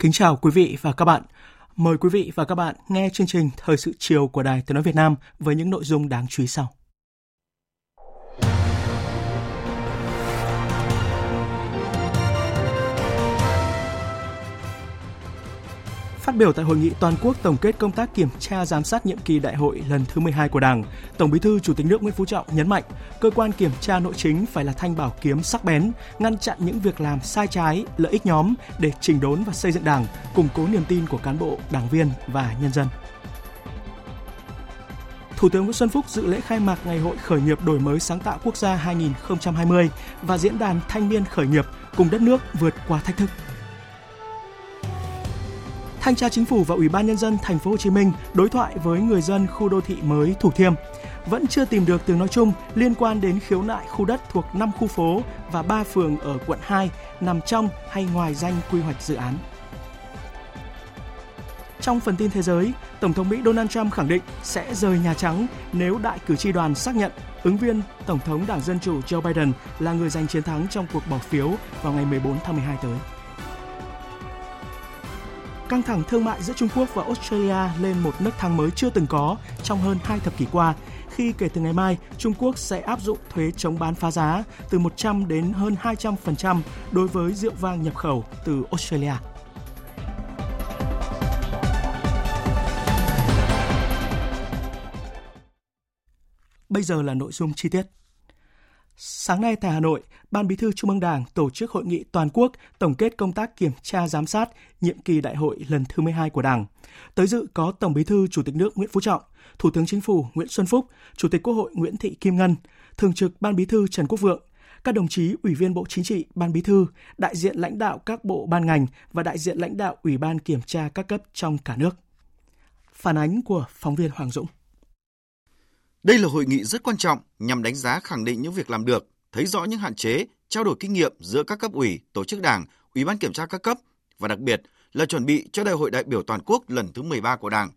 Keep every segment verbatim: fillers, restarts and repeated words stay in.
Kính chào quý vị và các bạn. Mời quý vị và các bạn nghe chương trình Thời sự chiều của Đài Tiếng nói Việt Nam với những nội dung đáng chú ý sau. Phát biểu tại hội nghị toàn quốc tổng kết công tác kiểm tra giám sát nhiệm kỳ Đại hội lần thứ mười hai của Đảng, Tổng Bí thư Chủ tịch nước Nguyễn Phú Trọng nhấn mạnh, cơ quan kiểm tra nội chính phải là thanh bảo kiếm sắc bén, ngăn chặn những việc làm sai trái, lợi ích nhóm để chỉnh đốn và xây dựng Đảng, củng cố niềm tin của cán bộ, đảng viên và nhân dân. Thủ tướng Nguyễn Xuân Phúc dự lễ khai mạc Ngày hội khởi nghiệp đổi mới sáng tạo quốc gia hai không hai không và diễn đàn thanh niên khởi nghiệp cùng đất nước vượt qua thách thức. Thanh tra Chính phủ và Ủy ban nhân dân Thành phố Hồ Chí Minh đối thoại với người dân khu đô thị mới Thủ Thiêm vẫn chưa tìm được tiếng nói chung liên quan đến khiếu nại khu đất thuộc năm khu phố và ba phường ở quận hai nằm trong hay ngoài danh quy hoạch dự án. Trong phần tin thế giới, Tổng thống Mỹ Donald Trump khẳng định sẽ rời Nhà Trắng nếu đại cử tri đoàn xác nhận ứng viên Tổng thống Đảng Dân chủ Joe Biden là người giành chiến thắng trong cuộc bỏ phiếu vào ngày mười bốn tháng mười hai tới. Căng thẳng thương mại giữa Trung Quốc và Australia lên một nấc thang mới chưa từng có trong hơn hai thập kỷ qua, khi kể từ ngày mai, Trung Quốc sẽ áp dụng thuế chống bán phá giá từ một trăm đến hơn hai trăm phần trăm đối với rượu vang nhập khẩu từ Australia. Bây giờ là nội dung chi tiết. Sáng nay tại Hà Nội, Ban Bí thư Trung ương Đảng tổ chức hội nghị toàn quốc tổng kết công tác kiểm tra giám sát nhiệm kỳ Đại hội lần thứ mười hai của Đảng. Tới dự có Tổng Bí thư Chủ tịch nước Nguyễn Phú Trọng, Thủ tướng Chính phủ Nguyễn Xuân Phúc, Chủ tịch Quốc hội Nguyễn Thị Kim Ngân, Thường trực Ban Bí thư Trần Quốc Vượng, các đồng chí Ủy viên Bộ Chính trị, Ban Bí thư, đại diện lãnh đạo các bộ ban ngành và đại diện lãnh đạo Ủy ban kiểm tra các cấp trong cả nước. Phản ánh của phóng viên Hoàng Dũng. Đây là hội nghị rất quan trọng nhằm đánh giá khẳng định những việc làm được, thấy rõ những hạn chế, trao đổi kinh nghiệm giữa các cấp ủy, tổ chức đảng, ủy ban kiểm tra các cấp và đặc biệt là chuẩn bị cho Đại hội đại biểu toàn quốc lần thứ mười ba của Đảng.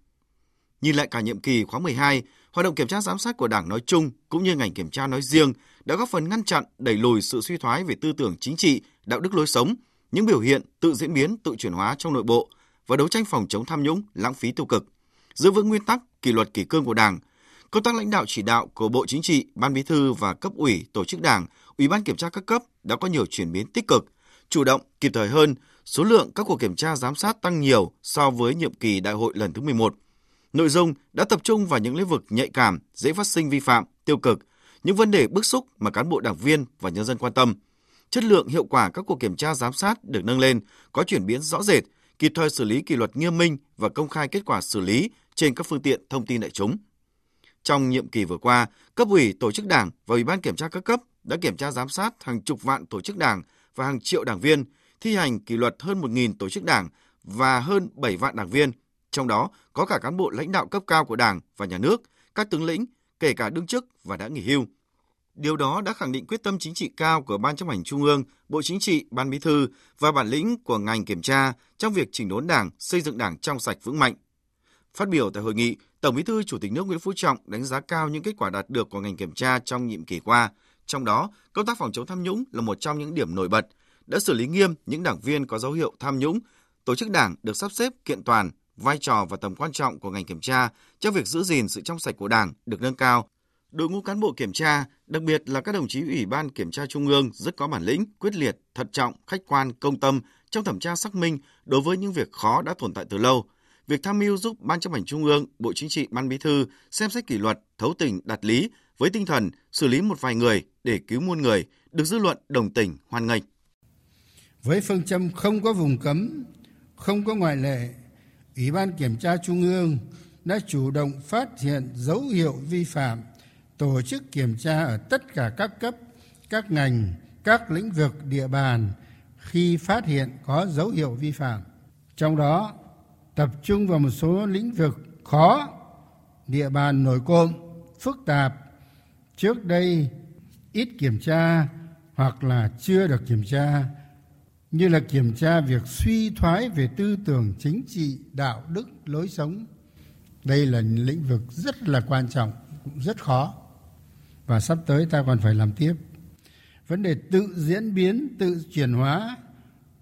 Nhìn lại cả nhiệm kỳ khóa mười hai, hoạt động kiểm tra giám sát của Đảng nói chung cũng như ngành kiểm tra nói riêng đã góp phần ngăn chặn, đẩy lùi sự suy thoái về tư tưởng chính trị, đạo đức lối sống, những biểu hiện tự diễn biến, tự chuyển hóa trong nội bộ và đấu tranh phòng chống tham nhũng, lãng phí tiêu cực, giữ vững nguyên tắc kỷ luật kỷ cương của Đảng. Công tác lãnh đạo chỉ đạo của Bộ Chính trị, Ban Bí thư và cấp ủy, tổ chức Đảng, Ủy ban kiểm tra các cấp đã có nhiều chuyển biến tích cực, chủ động, kịp thời hơn, số lượng các cuộc kiểm tra giám sát tăng nhiều so với nhiệm kỳ Đại hội lần thứ mười một. Nội dung đã tập trung vào những lĩnh vực nhạy cảm, dễ phát sinh vi phạm, tiêu cực, những vấn đề bức xúc mà cán bộ đảng viên và nhân dân quan tâm. Chất lượng hiệu quả các cuộc kiểm tra giám sát được nâng lên, có chuyển biến rõ rệt, kịp thời xử lý kỷ luật nghiêm minh và công khai kết quả xử lý trên các phương tiện thông tin đại chúng. Trong nhiệm kỳ vừa qua, cấp ủy, tổ chức đảng và Ủy ban kiểm tra các cấp đã kiểm tra giám sát hàng chục vạn tổ chức đảng và hàng triệu đảng viên, thi hành kỷ luật hơn một nghìn tổ chức đảng và hơn bảy vạn đảng viên, trong đó có cả cán bộ lãnh đạo cấp cao của Đảng và Nhà nước, các tướng lĩnh, kể cả đương chức và đã nghỉ hưu. Điều đó đã khẳng định quyết tâm chính trị cao của Ban Chấp hành Trung ương, Bộ Chính trị, Ban Bí thư và bản lĩnh của ngành kiểm tra trong việc chỉnh đốn Đảng, xây dựng Đảng trong sạch vững mạnh. Phát biểu tại hội nghị, Tổng Bí thư Chủ tịch nước Nguyễn Phú Trọng đánh giá cao những kết quả đạt được của ngành kiểm tra trong nhiệm kỳ qua, trong đó công tác phòng chống tham nhũng là một trong những điểm nổi bật, đã xử lý nghiêm những đảng viên có dấu hiệu tham nhũng, tổ chức đảng được sắp xếp kiện toàn, vai trò và tầm quan trọng của ngành kiểm tra trong việc giữ gìn sự trong sạch của Đảng được nâng cao. Đội ngũ cán bộ kiểm tra, đặc biệt là các đồng chí Ủy ban kiểm tra Trung ương rất có bản lĩnh, quyết liệt, thận trọng, khách quan, công tâm trong thẩm tra xác minh đối với những việc khó đã tồn tại từ lâu. Việc tham mưu giúp Ban Chấp hành Trung ương, Bộ Chính trị, Ban Bí thư xem xét kỷ luật, thấu tình, đạt lý với tinh thần xử lý một vài người để cứu muôn người được dư luận đồng tình hoan nghênh. Với phương châm không có vùng cấm, không có ngoại lệ, Ủy ban Kiểm tra Trung ương đã chủ động phát hiện dấu hiệu vi phạm, tổ chức kiểm tra ở tất cả các cấp, các ngành, các lĩnh vực, địa bàn khi phát hiện có dấu hiệu vi phạm. Trong đó, tập trung vào một số lĩnh vực khó, địa bàn nổi cộm, phức tạp, trước đây ít kiểm tra hoặc là chưa được kiểm tra, như là kiểm tra việc suy thoái về tư tưởng chính trị, đạo đức, lối sống. Đây là lĩnh vực rất là quan trọng, cũng rất khó, và sắp tới ta còn phải làm tiếp. Vấn đề tự diễn biến, tự chuyển hóa,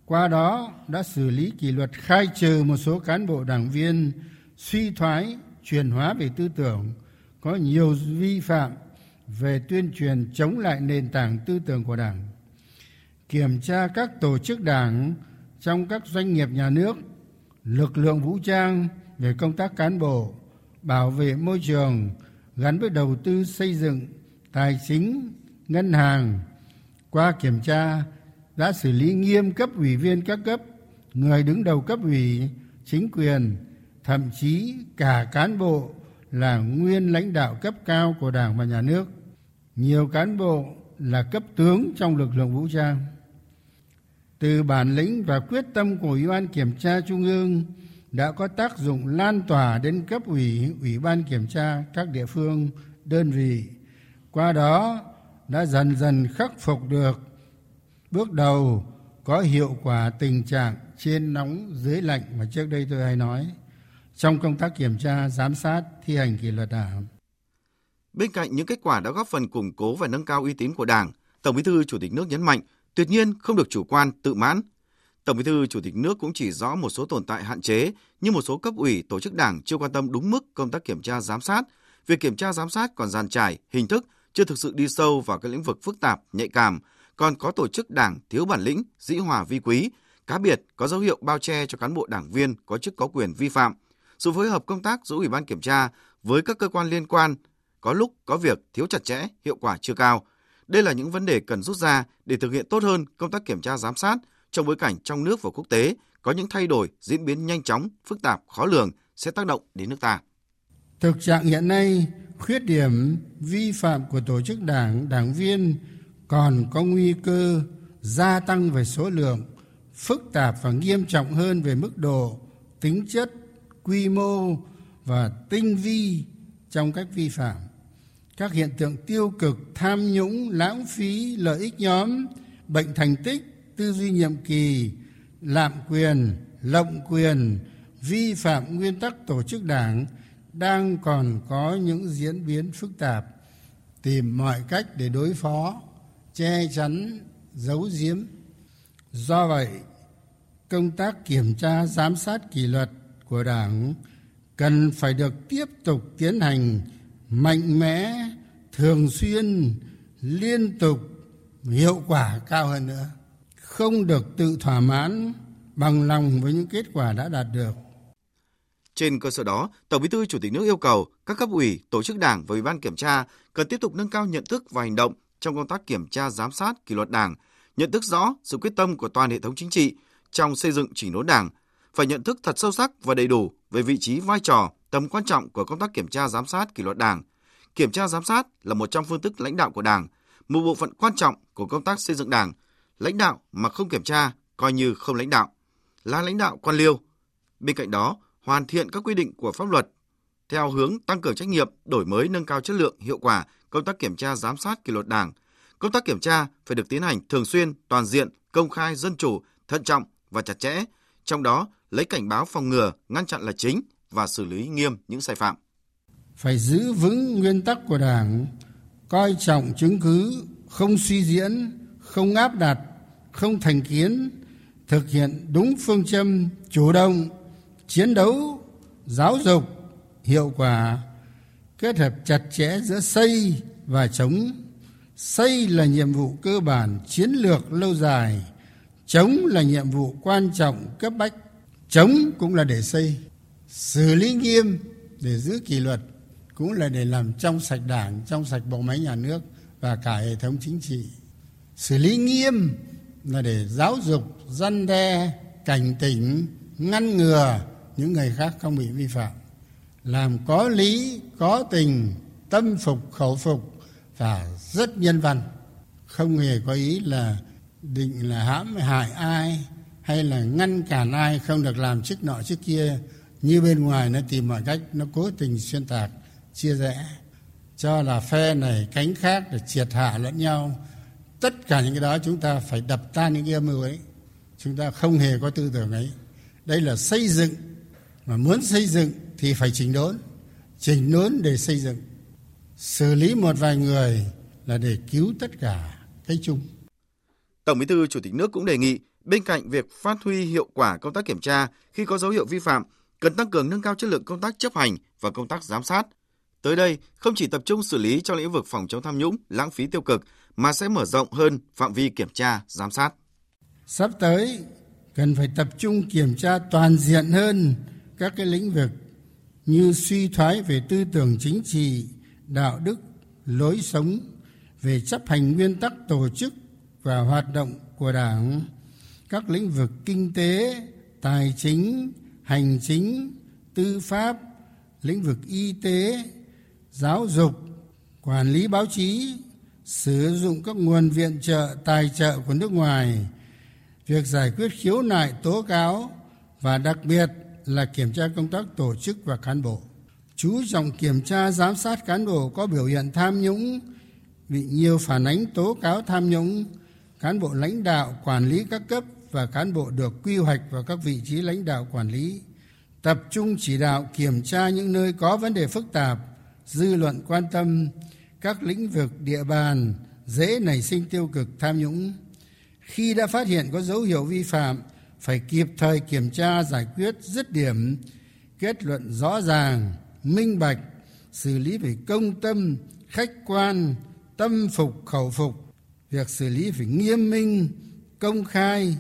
qua đó đã xử lý kỷ luật, khai trừ một số cán bộ đảng viên suy thoái, chuyển hóa về tư tưởng, có nhiều vi phạm về tuyên truyền chống lại nền tảng tư tưởng của Đảng. Kiểm tra các tổ chức đảng trong các doanh nghiệp nhà nước, lực lượng vũ trang về công tác cán bộ, bảo vệ môi trường gắn với đầu tư xây dựng, tài chính, ngân hàng. Qua kiểm tra đã xử lý nghiêm cấp ủy viên các cấp, người đứng đầu cấp ủy, chính quyền, thậm chí cả cán bộ là nguyên lãnh đạo cấp cao của Đảng và Nhà nước. Nhiều cán bộ là cấp tướng trong lực lượng vũ trang. Từ bản lĩnh và quyết tâm của Ủy ban Kiểm tra Trung ương đã có tác dụng lan tỏa đến cấp ủy, ủy ban kiểm tra các địa phương, đơn vị. Qua đó đã dần dần khắc phục được bước đầu có hiệu quả tình trạng trên nóng dưới lạnh mà trước đây tôi hay nói trong công tác kiểm tra, giám sát, thi hành kỷ luật Đảng. Bên cạnh những kết quả đã góp phần củng cố và nâng cao uy tín của Đảng, Tổng Bí thư Chủ tịch nước nhấn mạnh tuyệt nhiên không được chủ quan, tự mãn. Tổng Bí thư Chủ tịch nước cũng chỉ rõ một số tồn tại hạn chế như một số cấp ủy, tổ chức đảng chưa quan tâm đúng mức công tác kiểm tra giám sát, việc kiểm tra giám sát còn dàn trải, hình thức, chưa thực sự đi sâu vào các lĩnh vực phức tạp, nhạy cảm, còn có tổ chức đảng thiếu bản lĩnh, dĩ hòa vi quý, cá biệt có dấu hiệu bao che cho cán bộ đảng viên có chức có quyền vi phạm. Sự phối hợp công tác giữa Ủy ban Kiểm tra với các cơ quan liên quan có lúc có việc thiếu chặt chẽ, hiệu quả chưa cao. Đây là những vấn đề cần rút ra để thực hiện tốt hơn công tác kiểm tra giám sát trong bối cảnh trong nước và quốc tế có những thay đổi diễn biến nhanh chóng, phức tạp, khó lường sẽ tác động đến nước ta. Thực trạng hiện nay, khuyết điểm vi phạm của tổ chức đảng, đảng viên còn có nguy cơ gia tăng về số lượng, phức tạp và nghiêm trọng hơn về mức độ, tính chất, quy mô và tinh vi trong các vi phạm. Các hiện tượng tiêu cực, tham nhũng, lãng phí, lợi ích nhóm, bệnh thành tích, tư duy nhiệm kỳ, lạm quyền, lộng quyền, vi phạm nguyên tắc tổ chức đảng đang còn có những diễn biến phức tạp, tìm mọi cách để đối phó, che chắn, giấu giếm. Do vậy, công tác kiểm tra giám sát kỷ luật của Đảng cần phải được tiếp tục tiến hành mạnh mẽ, thường xuyên, liên tục, hiệu quả cao hơn nữa. Không được tự thỏa mãn, bằng lòng với những kết quả đã đạt được. Trên cơ sở đó, Tổng Bí thư Chủ tịch nước yêu cầu các cấp ủy, tổ chức đảng và Ủy ban Kiểm tra cần tiếp tục nâng cao nhận thức và hành động trong công tác kiểm tra giám sát kỷ luật Đảng, nhận thức rõ sự quyết tâm của toàn hệ thống chính trị trong xây dựng chỉnh đốn Đảng, phải nhận thức thật sâu sắc và đầy đủ về vị trí, vai trò, tầm quan trọng của công tác kiểm tra giám sát kỷ luật Đảng. Kiểm tra giám sát là một trong phương thức lãnh đạo của Đảng, một bộ phận quan trọng của công tác xây dựng Đảng. Lãnh đạo mà không kiểm tra coi như không lãnh đạo, là lãnh đạo quan liêu. Bên cạnh đó, hoàn thiện các quy định của pháp luật theo hướng tăng cường trách nhiệm, đổi mới, nâng cao chất lượng, hiệu quả công tác kiểm tra giám sát kỷ luật Đảng. Công tác kiểm tra phải được tiến hành thường xuyên, toàn diện, công khai, dân chủ, thận trọng và chặt chẽ, trong đó lấy cảnh báo phòng ngừa, ngăn chặn là chính và xử lý nghiêm những sai phạm. Phải giữ vững nguyên tắc của Đảng, coi trọng chứng cứ, không suy diễn, không áp đặt, không thành kiến, thực hiện đúng phương châm chủ động, chiến đấu, giáo dục, hiệu quả, kết hợp chặt chẽ giữa xây và chống. Xây là nhiệm vụ cơ bản, chiến lược lâu dài, chống là nhiệm vụ quan trọng, cấp bách. Chống cũng là để xây, xử lý nghiêm để giữ kỷ luật, cũng là để làm trong sạch đảng, trong sạch bộ máy nhà nước và cả hệ thống chính trị. Xử lý nghiêm là để giáo dục, răn đe, cảnh tỉnh, ngăn ngừa những người khác không bị vi phạm. Làm có lý, có tình, tâm phục, khẩu phục và rất nhân văn. Không hề có ý là định là hãm hại ai hay là ngăn cản ai không được làm chức nọ chức kia, như bên ngoài nó tìm mọi cách, nó cố tình xuyên tạc, chia rẽ, cho là phe này cánh khác để triệt hạ lẫn nhau. Tất cả những cái đó chúng ta phải đập tan những cái âm mưu ấy. Chúng ta không hề có tư tưởng ấy. Đây là xây dựng, mà muốn xây dựng thì phải chỉnh đốn, chỉnh đốn để xây dựng. Xử lý một vài người là để cứu tất cả cái chung. Tổng Bí thư, Chủ tịch nước cũng đề nghị bên cạnh việc phát huy hiệu quả công tác kiểm tra khi có dấu hiệu vi phạm, cần tăng cường nâng cao chất lượng công tác chấp hành và công tác giám sát. Tới đây, không chỉ tập trung xử lý trong lĩnh vực phòng chống tham nhũng, lãng phí tiêu cực, mà sẽ mở rộng hơn phạm vi kiểm tra, giám sát. Sắp tới, cần phải tập trung kiểm tra toàn diện hơn các cái lĩnh vực như suy thoái về tư tưởng chính trị, đạo đức, lối sống, về chấp hành nguyên tắc tổ chức và hoạt động của Đảng, các lĩnh vực kinh tế, tài chính, hành chính, tư pháp, lĩnh vực y tế, giáo dục, quản lý báo chí, sử dụng các nguồn viện trợ, tài trợ của nước ngoài, việc giải quyết khiếu nại tố cáo và đặc biệt là kiểm tra công tác tổ chức và cán bộ. Chú trọng kiểm tra giám sát cán bộ có biểu hiện tham nhũng, bị nhiều phản ánh tố cáo tham nhũng, cán bộ lãnh đạo quản lý các cấp và cán bộ được quy hoạch vào các vị trí lãnh đạo quản lý. Tập trung chỉ đạo kiểm tra những nơi có vấn đề phức tạp, dư luận quan tâm, các lĩnh vực địa bàn dễ nảy sinh tiêu cực tham nhũng. Khi đã phát hiện có dấu hiệu vi phạm, phải kịp thời kiểm tra giải quyết dứt điểm, kết luận rõ ràng, minh bạch, xử lý phải công tâm, khách quan, tâm phục, khẩu phục. Việc xử lý phải nghiêm minh, công khai,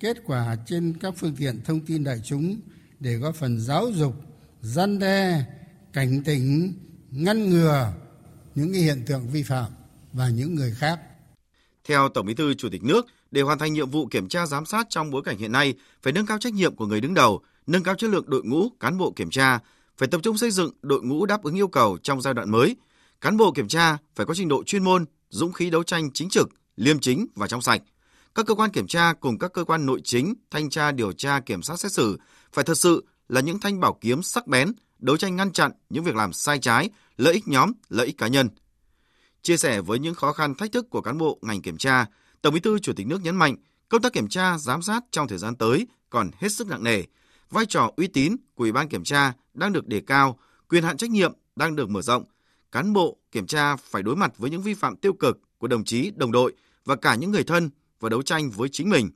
kết quả trên các phương tiện thông tin đại chúng để góp phần giáo dục, răn đe, cảnh tỉnh, ngăn ngừa những cái hiện tượng vi phạm và những người khác. Theo Tổng Bí thư, Chủ tịch nước, để hoàn thành nhiệm vụ kiểm tra giám sát trong bối cảnh hiện nay, phải nâng cao trách nhiệm của người đứng đầu, nâng cao chất lượng đội ngũ cán bộ kiểm tra, phải tập trung xây dựng đội ngũ đáp ứng yêu cầu trong giai đoạn mới. Cán bộ kiểm tra phải có trình độ chuyên môn, dũng khí đấu tranh chính trực, liêm chính và trong sạch. Các cơ quan kiểm tra cùng các cơ quan nội chính, thanh tra, điều tra, kiểm sát, xét xử phải thật sự là những thanh bảo kiếm sắc bén, đấu tranh ngăn chặn những việc làm sai trái, lợi ích nhóm, lợi ích cá nhân. Chia sẻ với những khó khăn, thách thức của cán bộ ngành kiểm tra, Tổng Bí thư, Chủ tịch nước nhấn mạnh công tác kiểm tra, giám sát trong thời gian tới còn hết sức nặng nề. Vai trò, uy tín của Ủy ban kiểm tra đang được đề cao, quyền hạn trách nhiệm đang được mở rộng. Cán bộ kiểm tra phải đối mặt với những vi phạm tiêu cực của đồng chí, đồng đội và cả những người thân và đấu tranh với chính mình.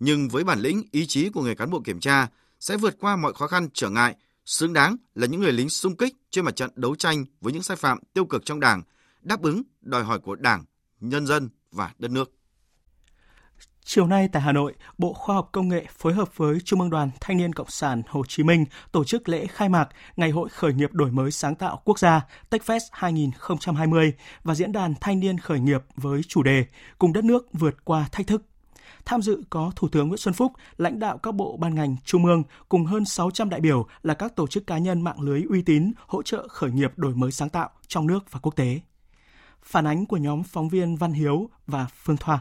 Nhưng với bản lĩnh, ý chí của người cán bộ kiểm tra sẽ vượt qua mọi khó khăn, trở ngại, xứng đáng là những người lính xung kích trên mặt trận đấu tranh với những sai phạm tiêu cực trong Đảng, đáp ứng đòi hỏi của Đảng, nhân dân và đất nước. Chiều nay tại Hà Nội, Bộ Khoa học Công nghệ phối hợp với Trung ương Đoàn Thanh niên Cộng sản Hồ Chí Minh tổ chức lễ khai mạc Ngày hội khởi nghiệp đổi mới sáng tạo quốc gia TechFest hai không hai không và diễn đàn thanh niên khởi nghiệp với chủ đề Cùng đất nước vượt qua thách thức. Tham dự có Thủ tướng Nguyễn Xuân Phúc, lãnh đạo các bộ ban ngành trung ương cùng hơn sáu trăm đại biểu là các tổ chức cá nhân mạng lưới uy tín hỗ trợ khởi nghiệp đổi mới sáng tạo trong nước và quốc tế. Phản ánh của nhóm phóng viên Văn Hiếu và Phương Thoa.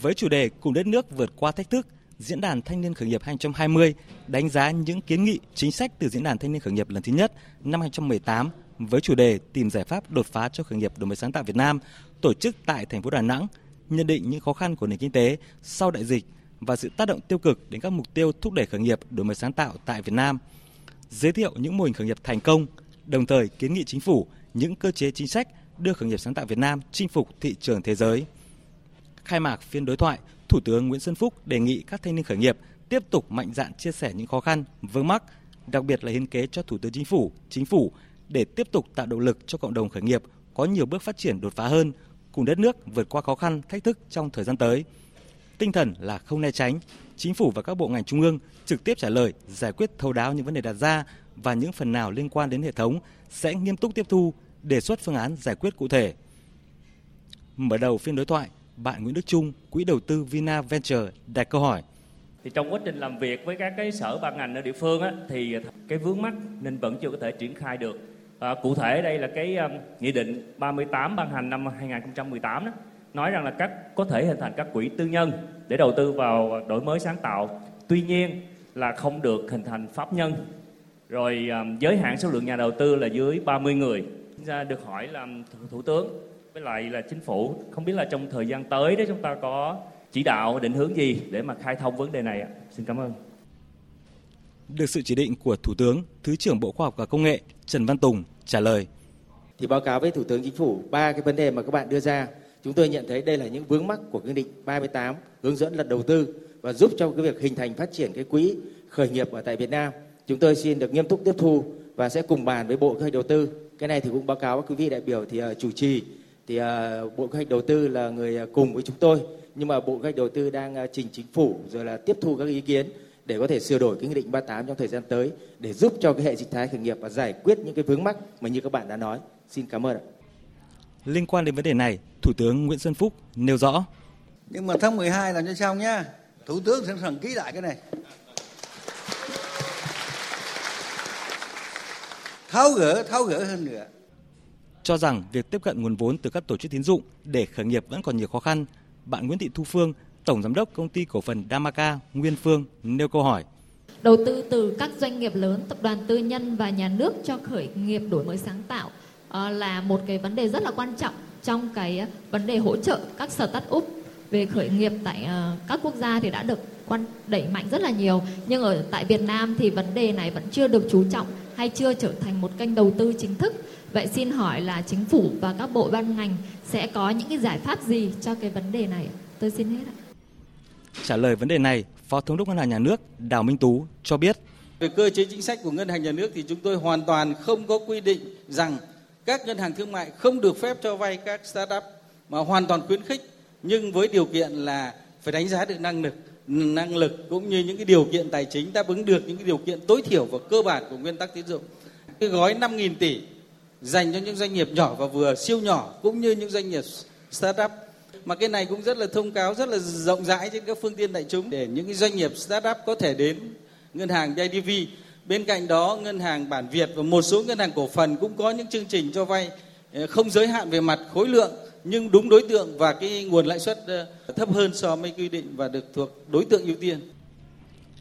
Với chủ đề Cùng đất nước vượt qua thách thức, Diễn đàn Thanh niên Khởi nghiệp hai không hai không đánh giá những kiến nghị, chính sách từ Diễn đàn Thanh niên Khởi nghiệp lần thứ nhất năm hai không một tám với chủ đề Tìm giải pháp đột phá cho khởi nghiệp đổi mới sáng tạo Việt Nam, tổ chức tại thành phố Đà Nẵng, nhận định những khó khăn của nền kinh tế sau đại dịch và sự tác động tiêu cực đến các mục tiêu thúc đẩy khởi nghiệp đổi mới sáng tạo tại Việt Nam, giới thiệu những mô hình khởi nghiệp thành công, đồng thời kiến nghị chính phủ những cơ chế chính sách đưa khởi nghiệp sáng tạo Việt Nam chinh phục thị trường thế giới. Khai mạc phiên đối thoại, Thủ tướng Nguyễn Xuân Phúc đề nghị các thanh niên khởi nghiệp tiếp tục mạnh dạn chia sẻ những khó khăn, vướng mắc, đặc biệt là hiến kế cho Thủ tướng Chính phủ, Chính phủ để tiếp tục tạo động lực cho cộng đồng khởi nghiệp có nhiều bước phát triển đột phá hơn, cùng đất nước vượt qua khó khăn, thách thức trong thời gian tới. Tinh thần là không né tránh, Chính phủ và các bộ ngành trung ương trực tiếp trả lời, giải quyết thấu đáo những vấn đề đặt ra và những phần nào liên quan đến hệ thống sẽ nghiêm túc tiếp thu, đề xuất phương án giải quyết cụ thể. Mở đầu phiên đối thoại, bạn Nguyễn Đức Trung, Quỹ đầu tư Vina Venture đặt câu hỏi. Thì trong quá trình làm việc với các cái sở ban ngành ở địa phương á, thì cái vướng mắc nên vẫn chưa có thể triển khai được. À, cụ thể đây là cái um, nghị định ba mươi tám ban hành năm hai không một tám đó, nói rằng là các có thể hình thành các quỹ tư nhân để đầu tư vào đổi mới sáng tạo. Tuy nhiên là không được hình thành pháp nhân. Rồi um, giới hạn số lượng nhà đầu tư là dưới ba mươi người. Được hỏi là Thủ tướng với lại là Chính phủ, không biết là trong thời gian tới đó chúng ta có chỉ đạo định hướng gì để mà khai thông vấn đề này ạ? Xin cảm ơn. Được sự chỉ định của Thủ tướng, Thứ trưởng Bộ Khoa học và Công nghệ Trần Văn Tùng trả lời. Thì báo cáo với Thủ tướng Chính phủ ba cái vấn đề mà các bạn đưa ra, chúng tôi nhận thấy đây là những vướng mắc của Nghị định ba mươi tám hướng dẫn luật đầu tư và giúp trong cái việc hình thành phát triển cái quỹ khởi nghiệp ở tại Việt Nam. Chúng tôi xin được nghiêm túc tiếp thu và sẽ cùng bàn với Bộ Kế hoạch Đầu tư. Cái này thì cũng báo cáo với quý vị đại biểu thì uh, chủ trì thì uh, Bộ Kế hoạch Đầu tư là người uh, cùng với chúng tôi, nhưng mà Bộ Kế hoạch Đầu tư đang uh, trình Chính phủ rồi là tiếp thu các ý kiến để có thể sửa đổi cái Nghị định ba mươi tám trong thời gian tới để giúp cho cái hệ sinh thái khởi nghiệp và giải quyết những cái vướng mắc mà như các bạn đã nói. Xin cảm ơn ạ. Liên quan đến vấn đề này, Thủ tướng Nguyễn Xuân Phúc nêu rõ. Nhưng mà tháng mười hai làm cho xong nhá, Thủ tướng sẵn sàng ký lại cái này. Tháo gỡ, tháo gỡ hơn nữa. Cho rằng việc tiếp cận nguồn vốn từ các tổ chức tín dụng để khởi nghiệp vẫn còn nhiều khó khăn, bạn Nguyễn Thị Thu Phương, Tổng Giám đốc Công ty Cổ phần Damaka Nguyên Phương nêu câu hỏi. Đầu tư từ các doanh nghiệp lớn, tập đoàn tư nhân và nhà nước cho khởi nghiệp đổi mới sáng tạo là một cái vấn đề rất là quan trọng trong cái vấn đề hỗ trợ các start-up về khởi nghiệp tại các quốc gia thì đã được quan đẩy mạnh rất là nhiều. Nhưng ở tại Việt Nam thì vấn đề này vẫn chưa được chú trọng hay chưa trở thành một kênh đầu tư chính thức. Vậy xin hỏi là Chính phủ và các bộ ban ngành sẽ có những cái giải pháp gì cho cái vấn đề này? Tôi xin hết ạ. Trả lời vấn đề này, Phó Thống đốc Ngân hàng Nhà nước Đào Minh Tú cho biết. Về cơ chế chính sách của Ngân hàng Nhà nước thì chúng tôi hoàn toàn không có quy định rằng các ngân hàng thương mại không được phép cho vay các start-up, mà hoàn toàn khuyến khích, nhưng với điều kiện là phải đánh giá được năng lực, năng lực cũng như những cái điều kiện tài chính đáp ứng được những cái điều kiện tối thiểu và cơ bản của nguyên tắc tín dụng. Cái gói năm nghìn tỷ dành cho những doanh nghiệp nhỏ và vừa, siêu nhỏ cũng như những doanh nghiệp start-up. Mà cái này cũng rất là thông cáo, rất là rộng rãi trên các phương tiện đại chúng để những cái doanh nghiệp startup có thể đến ngân hàng bê i đê vê. Bên cạnh đó, ngân hàng Bản Việt và một số ngân hàng cổ phần cũng có những chương trình cho vay không giới hạn về mặt khối lượng nhưng đúng đối tượng và cái nguồn lãi suất thấp hơn so với quy định và được thuộc đối tượng ưu tiên.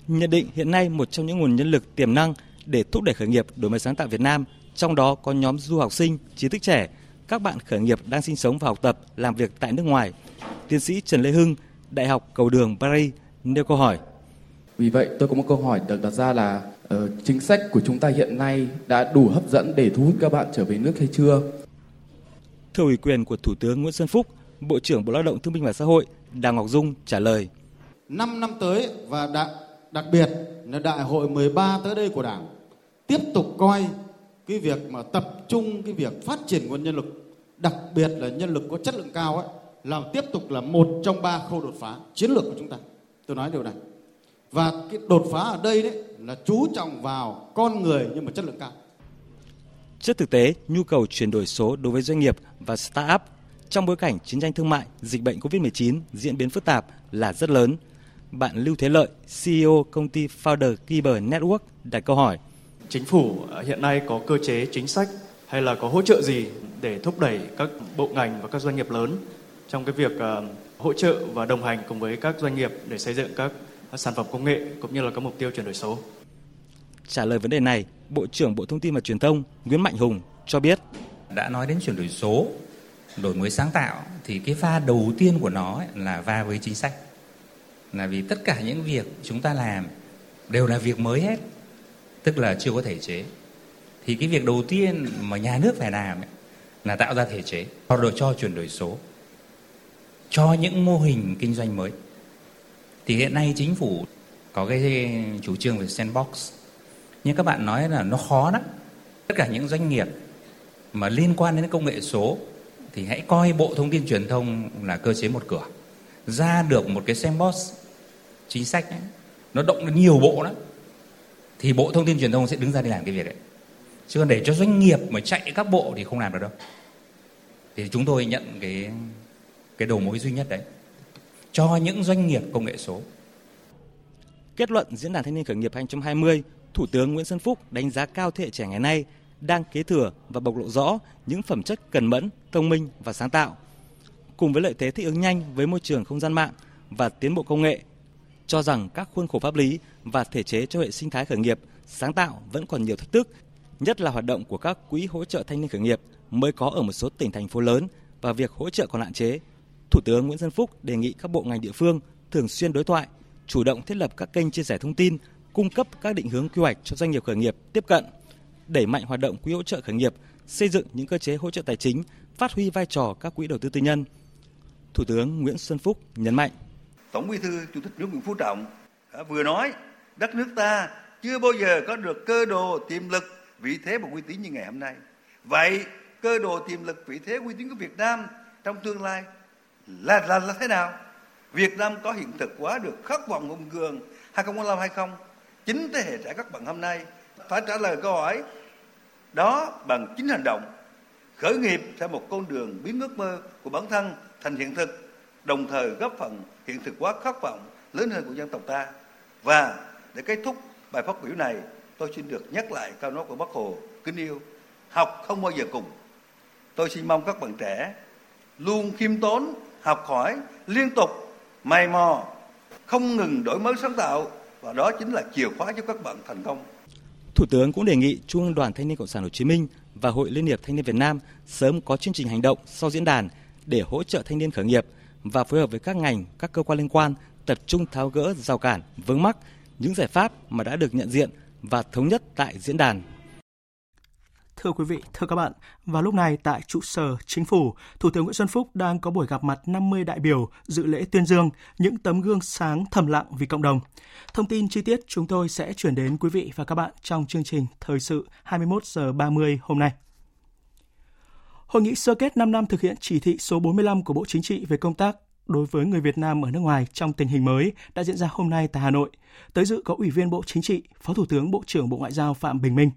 Nhận định hiện nay một trong những nguồn nhân lực tiềm năng để thúc đẩy khởi nghiệp đổi mới sáng tạo Việt Nam, trong đó có nhóm du học sinh, trí thức trẻ, các bạn khởi nghiệp đang sinh sống và học tập, làm việc tại nước ngoài. Tiến sĩ Trần Lê Hưng, Đại học Cầu Đường Paris nêu câu hỏi. Vì vậy, tôi có một câu hỏi được đặt ra là uh, chính sách của chúng ta hiện nay đã đủ hấp dẫn để thu hút các bạn trở về nước hay chưa? Thưa ủy quyền của Thủ tướng Nguyễn Xuân Phúc, Bộ trưởng Bộ Lao động Thương binh và Xã hội Đặng Ngọc Dung trả lời. năm năm tới và đặc, đặc biệt là Đại hội mười ba tới đây của Đảng tiếp tục coi cái việc mà tập trung cái việc phát triển nguồn nhân lực, đặc biệt là nhân lực có chất lượng cao ấy, là tiếp tục là một trong ba khâu đột phá chiến lược của chúng ta. Tôi nói điều này. Và cái đột phá ở đây đấy là chú trọng vào con người nhưng mà chất lượng cao. Trước thực tế, nhu cầu chuyển đổi số đối với doanh nghiệp và start-up trong bối cảnh chiến tranh thương mại, dịch bệnh covid mười chín diễn biến phức tạp là rất lớn. Bạn Lưu Thế Lợi, xê e ô công ty Founder Cyber Network đặt câu hỏi. Chính phủ hiện nay có cơ chế chính sách hay là có hỗ trợ gì để thúc đẩy các bộ ngành và các doanh nghiệp lớn trong cái việc hỗ trợ và đồng hành cùng với các doanh nghiệp để xây dựng các sản phẩm công nghệ cũng như là các mục tiêu chuyển đổi số? Trả lời vấn đề này, Bộ trưởng Bộ Thông tin và Truyền thông Nguyễn Mạnh Hùng cho biết. Đã nói đến chuyển đổi số, đổi mới sáng tạo thì cái pha đầu tiên của nó là va với chính sách. Là vì tất cả những việc chúng ta làm đều là việc mới hết. Tức là chưa có thể chế. Thì cái việc đầu tiên mà nhà nước phải làm là tạo ra thể chế cho chuyển đổi số, cho những mô hình kinh doanh mới. Thì hiện nay chính phủ có cái chủ trương về sandbox. Nhưng các bạn nói là nó khó lắm. Tất cả những doanh nghiệp mà liên quan đến công nghệ số thì hãy coi Bộ Thông tin Truyền thông là cơ chế một cửa, ra được một cái sandbox chính sách ấy, nó động đến nhiều bộ đó, thì Bộ Thông tin Truyền thông sẽ đứng ra đi làm cái việc đấy. Chứ còn để cho doanh nghiệp mà chạy các bộ thì không làm được đâu. Thì chúng tôi nhận cái cái đầu mối duy nhất đấy cho những doanh nghiệp công nghệ số. Kết luận Diễn đàn Thanh niên Khởi nghiệp hai không hai không, Thủ tướng Nguyễn Xuân Phúc đánh giá cao thế hệ trẻ ngày nay đang kế thừa và bộc lộ rõ những phẩm chất cần mẫn, thông minh và sáng tạo. Cùng với lợi thế thích ứng nhanh với môi trường không gian mạng và tiến bộ công nghệ, cho rằng các khuôn khổ pháp lý và thể chế cho hệ sinh thái khởi nghiệp sáng tạo vẫn còn nhiều thách thức, nhất là hoạt động của các quỹ hỗ trợ thanh niên khởi nghiệp mới có ở một số tỉnh thành phố lớn và việc hỗ trợ còn hạn chế. Thủ tướng Nguyễn Xuân Phúc đề nghị các bộ ngành địa phương thường xuyên đối thoại, chủ động thiết lập các kênh chia sẻ thông tin, cung cấp các định hướng quy hoạch cho doanh nghiệp khởi nghiệp tiếp cận, đẩy mạnh hoạt động quỹ hỗ trợ khởi nghiệp, xây dựng những cơ chế hỗ trợ tài chính, phát huy vai trò các quỹ đầu tư tư nhân. Thủ tướng Nguyễn Xuân Phúc nhấn mạnh. Tổng Bí thư Chủ tịch nước Nguyễn Phú Trọng vừa nói đất nước ta chưa bao giờ có được cơ đồ tiềm lực, vị thế và uy tín như ngày hôm nay. Vậy cơ đồ tiềm lực, vị thế, uy tín của Việt Nam trong tương lai là là là thế nào? Việt Nam có hiện thực hóa được khát vọng hùng cường hai không bốn lăm hay không? Chính thế hệ trẻ các bạn hôm nay phải trả lời câu hỏi đó bằng chính hành động. Khởi nghiệp theo một con đường biến ước mơ của bản thân thành hiện thực, đồng thời góp phần hiện thực hóa khát vọng lớn hơn của dân tộc ta. Và để kết thúc bài phát biểu này, tôi xin được nhắc lại câu nói của Bác Hồ kính yêu: học không bao giờ cùng. Tôi xin mong các bạn trẻ luôn khiêm tốn, học hỏi, liên tục, mày mò, không ngừng đổi mới sáng tạo, và đó chính là chìa khóa giúp các bạn thành công. Thủ tướng cũng đề nghị Trung ương Đoàn Thanh niên Cộng sản Hồ Chí Minh và Hội Liên hiệp Thanh niên Việt Nam sớm có chương trình hành động sau diễn đàn để hỗ trợ thanh niên khởi nghiệp và phối hợp với các ngành, các cơ quan liên quan tập trung tháo gỡ rào cản, vướng mắc, những giải pháp mà đã được nhận diện và thống nhất tại diễn đàn. Thưa quý vị, thưa các bạn, vào lúc này tại trụ sở Chính phủ, Thủ tướng Nguyễn Xuân Phúc đang có buổi gặp mặt năm mươi đại biểu dự lễ tuyên dương những tấm gương sáng thầm lặng vì cộng đồng. Thông tin chi tiết chúng tôi sẽ chuyển đến quý vị và các bạn trong chương trình Thời sự hai mươi mốt giờ ba mươi hôm nay. Hội nghị sơ kết năm năm thực hiện chỉ thị số bốn mươi lăm của Bộ Chính trị về công tác đối với người Việt Nam ở nước ngoài trong tình hình mới đã diễn ra hôm nay tại Hà Nội. Tới dự có Ủy viên Bộ Chính trị, Phó Thủ tướng Bộ trưởng Bộ Ngoại giao Phạm Bình Minh.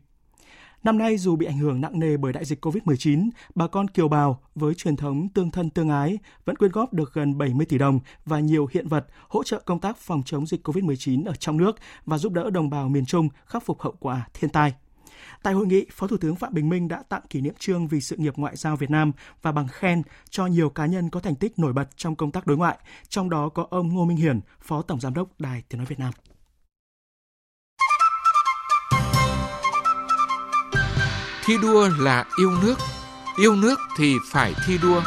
Năm nay, dù bị ảnh hưởng nặng nề bởi đại dịch cô vít mười chín, bà con kiều bào với truyền thống tương thân tương ái vẫn quyên góp được gần bảy mươi tỷ đồng và nhiều hiện vật hỗ trợ công tác phòng chống dịch cô vít mười chín ở trong nước và giúp đỡ đồng bào miền Trung khắc phục hậu quả thiên tai. Tại hội nghị, Phó Thủ tướng Phạm Bình Minh đã tặng kỷ niệm chương vì sự nghiệp ngoại giao Việt Nam và bằng khen cho nhiều cá nhân có thành tích nổi bật trong công tác đối ngoại, trong đó có ông Ngô Minh Hiển, Phó Tổng Giám đốc Đài Tiếng nói Việt Nam. Thi đua là yêu nước, yêu nước thì phải thi đua.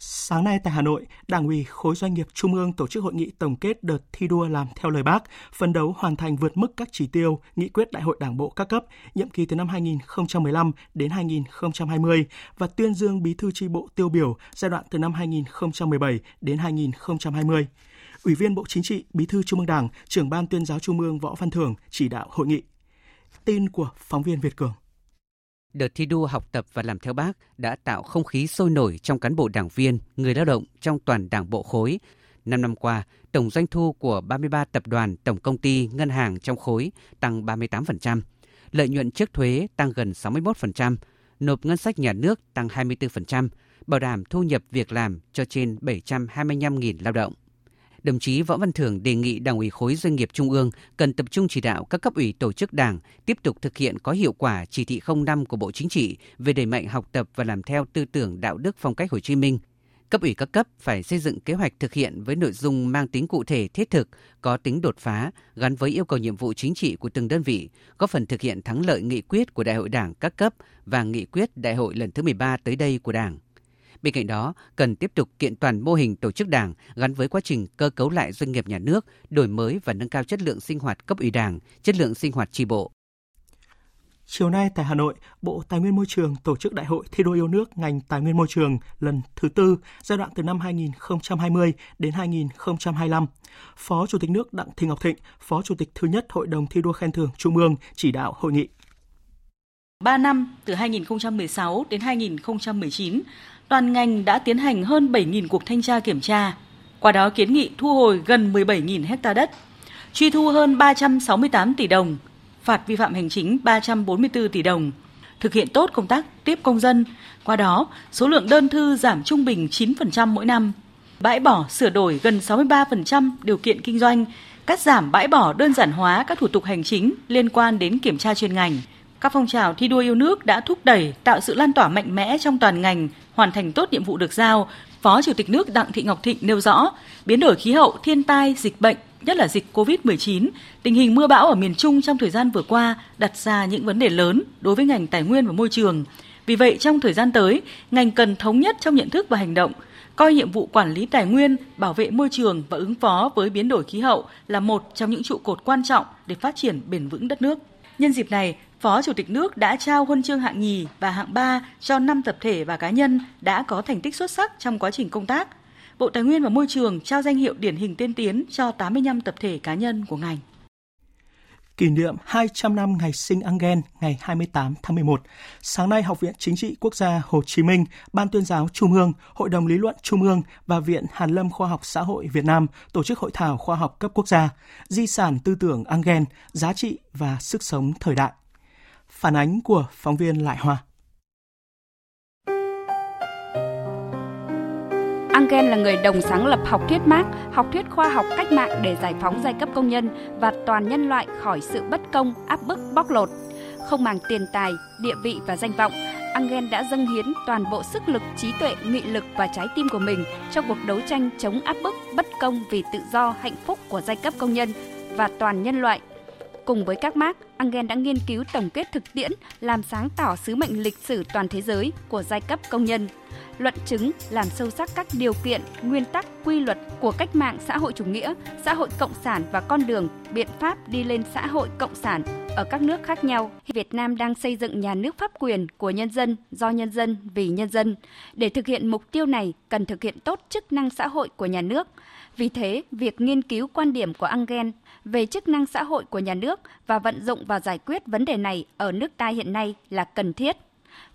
Sáng nay tại Hà Nội, Đảng ủy Khối Doanh nghiệp Trung ương tổ chức hội nghị tổng kết đợt thi đua làm theo lời Bác, phấn đấu hoàn thành vượt mức các chỉ tiêu, nghị quyết Đại hội Đảng bộ các cấp, nhiệm kỳ từ năm hai không một năm đến hai không hai không và tuyên dương bí thư chi bộ tiêu biểu giai đoạn từ năm hai không một bảy đến hai không hai không. Ủy viên Bộ Chính trị, Bí thư Trung ương Đảng, Trưởng ban Tuyên giáo Trung ương Võ Văn Thưởng chỉ đạo hội nghị. Tin của phóng viên Việt Cường. Đợt thi đua học tập và làm theo Bác đã tạo không khí sôi nổi trong cán bộ đảng viên, người lao động trong toàn Đảng bộ khối. Năm năm qua, tổng doanh thu của ba mươi ba tập đoàn, tổng công ty, ngân hàng trong khối tăng ba mươi tám phần trăm, lợi nhuận trước thuế tăng gần sáu mươi mốt phần trăm, nộp ngân sách nhà nước tăng hai mươi bốn phần trăm, bảo đảm thu nhập việc làm cho trên bảy trăm hai mươi lăm nghìn lao động. Đồng chí Võ Văn Thưởng đề nghị Đảng ủy Khối Doanh nghiệp Trung ương cần tập trung chỉ đạo các cấp ủy tổ chức đảng tiếp tục thực hiện có hiệu quả chỉ thị không năm của Bộ Chính trị về đẩy mạnh học tập và làm theo tư tưởng đạo đức phong cách Hồ Chí Minh. Cấp ủy các cấp phải xây dựng kế hoạch thực hiện với nội dung mang tính cụ thể thiết thực, có tính đột phá, gắn với yêu cầu nhiệm vụ chính trị của từng đơn vị, góp phần thực hiện thắng lợi nghị quyết của Đại hội Đảng các cấp và nghị quyết Đại hội lần thứ mười ba tới đây của Đảng. Bên cạnh đó, cần tiếp tục kiện toàn mô hình tổ chức đảng gắn với quá trình cơ cấu lại doanh nghiệp nhà nước, đổi mới và nâng cao chất lượng sinh hoạt cấp ủy đảng, chất lượng sinh hoạt chi bộ. Chiều nay tại Hà Nội, Bộ Tài nguyên Môi trường tổ chức Đại hội thi đua yêu nước ngành tài nguyên môi trường lần thứ tư, giai đoạn từ năm hai không hai không đến hai không hai lăm. Phó Chủ tịch nước Đặng Thị Ngọc Thịnh, Phó Chủ tịch thứ nhất Hội đồng thi đua khen thưởng Trung ương chỉ đạo hội nghị. ba năm từ hai nghìn không trăm mười sáu đến hai nghìn không trăm mười chín, toàn ngành đã tiến hành hơn bảy nghìn cuộc thanh tra kiểm tra, qua đó kiến nghị thu hồi gần mười bảy nghìn ha đất, truy thu hơn ba trăm sáu mươi tám tỷ đồng, phạt vi phạm hành chính ba trăm bốn mươi tư tỷ đồng, thực hiện tốt công tác tiếp công dân, qua đó số lượng đơn thư giảm trung bình chín phần trăm mỗi năm, bãi bỏ sửa đổi gần sáu mươi ba phần trăm điều kiện kinh doanh, cắt giảm bãi bỏ đơn giản hóa các thủ tục hành chính liên quan đến kiểm tra chuyên ngành. Các phong trào thi đua yêu nước đã thúc đẩy, tạo sự lan tỏa mạnh mẽ trong toàn ngành, hoàn thành tốt nhiệm vụ được giao. Phó Chủ tịch nước Đặng Thị Ngọc Thịnh nêu rõ, biến đổi khí hậu, thiên tai, dịch bệnh, nhất là dịch cô vít mười chín, tình hình mưa bão ở miền Trung trong thời gian vừa qua đặt ra những vấn đề lớn đối với ngành tài nguyên và môi trường. Vì vậy, trong thời gian tới, ngành cần thống nhất trong nhận thức và hành động, coi nhiệm vụ quản lý tài nguyên, bảo vệ môi trường và ứng phó với biến đổi khí hậu là một trong những trụ cột quan trọng để phát triển bền vững đất nước. Nhân dịp này, Phó Chủ tịch nước đã trao huân chương hạng nhì và hạng ba cho năm tập thể và cá nhân đã có thành tích xuất sắc trong quá trình công tác. Bộ Tài nguyên và Môi trường trao danh hiệu điển hình tiên tiến cho tám mươi lăm tập thể cá nhân của ngành. Kỷ niệm hai trăm năm ngày sinh Angel ngày hai mươi tám tháng mười một, sáng nay Học viện Chính trị Quốc gia Hồ Chí Minh, Ban Tuyên giáo Trung ương, Hội đồng lý luận Trung ương và Viện Hàn lâm Khoa học Xã hội Việt Nam tổ chức hội thảo khoa học cấp quốc gia, di sản tư tưởng Angel, giá trị và sức sống thời đại. Phản ánh của phóng viên Lại Hoa. Engel là người đồng sáng lập học thuyết Marx, học thuyết khoa học cách mạng để giải phóng giai cấp công nhân và toàn nhân loại khỏi sự bất công, áp bức, bóc lột. Không màng tiền tài, địa vị và danh vọng, Engel đã dâng hiến toàn bộ sức lực, trí tuệ, nghị lực và trái tim của mình trong cuộc đấu tranh chống áp bức, bất công vì tự do, hạnh phúc của giai cấp công nhân và toàn nhân loại. Cùng với các Marx, Engel đã nghiên cứu tổng kết thực tiễn, làm sáng tỏ sứ mệnh lịch sử toàn thế giới của giai cấp công nhân, luận chứng, làm sâu sắc các điều kiện, nguyên tắc, quy luật của cách mạng xã hội chủ nghĩa, xã hội cộng sản và con đường, biện pháp đi lên xã hội cộng sản ở các nước khác nhau. Việt Nam đang xây dựng nhà nước pháp quyền của nhân dân, do nhân dân, vì nhân dân. Để thực hiện mục tiêu này, cần thực hiện tốt chức năng xã hội của nhà nước. Vì thế, việc nghiên cứu quan điểm của Engel về chức năng xã hội của nhà nước và vận dụng và giải quyết vấn đề này ở nước ta hiện nay là cần thiết.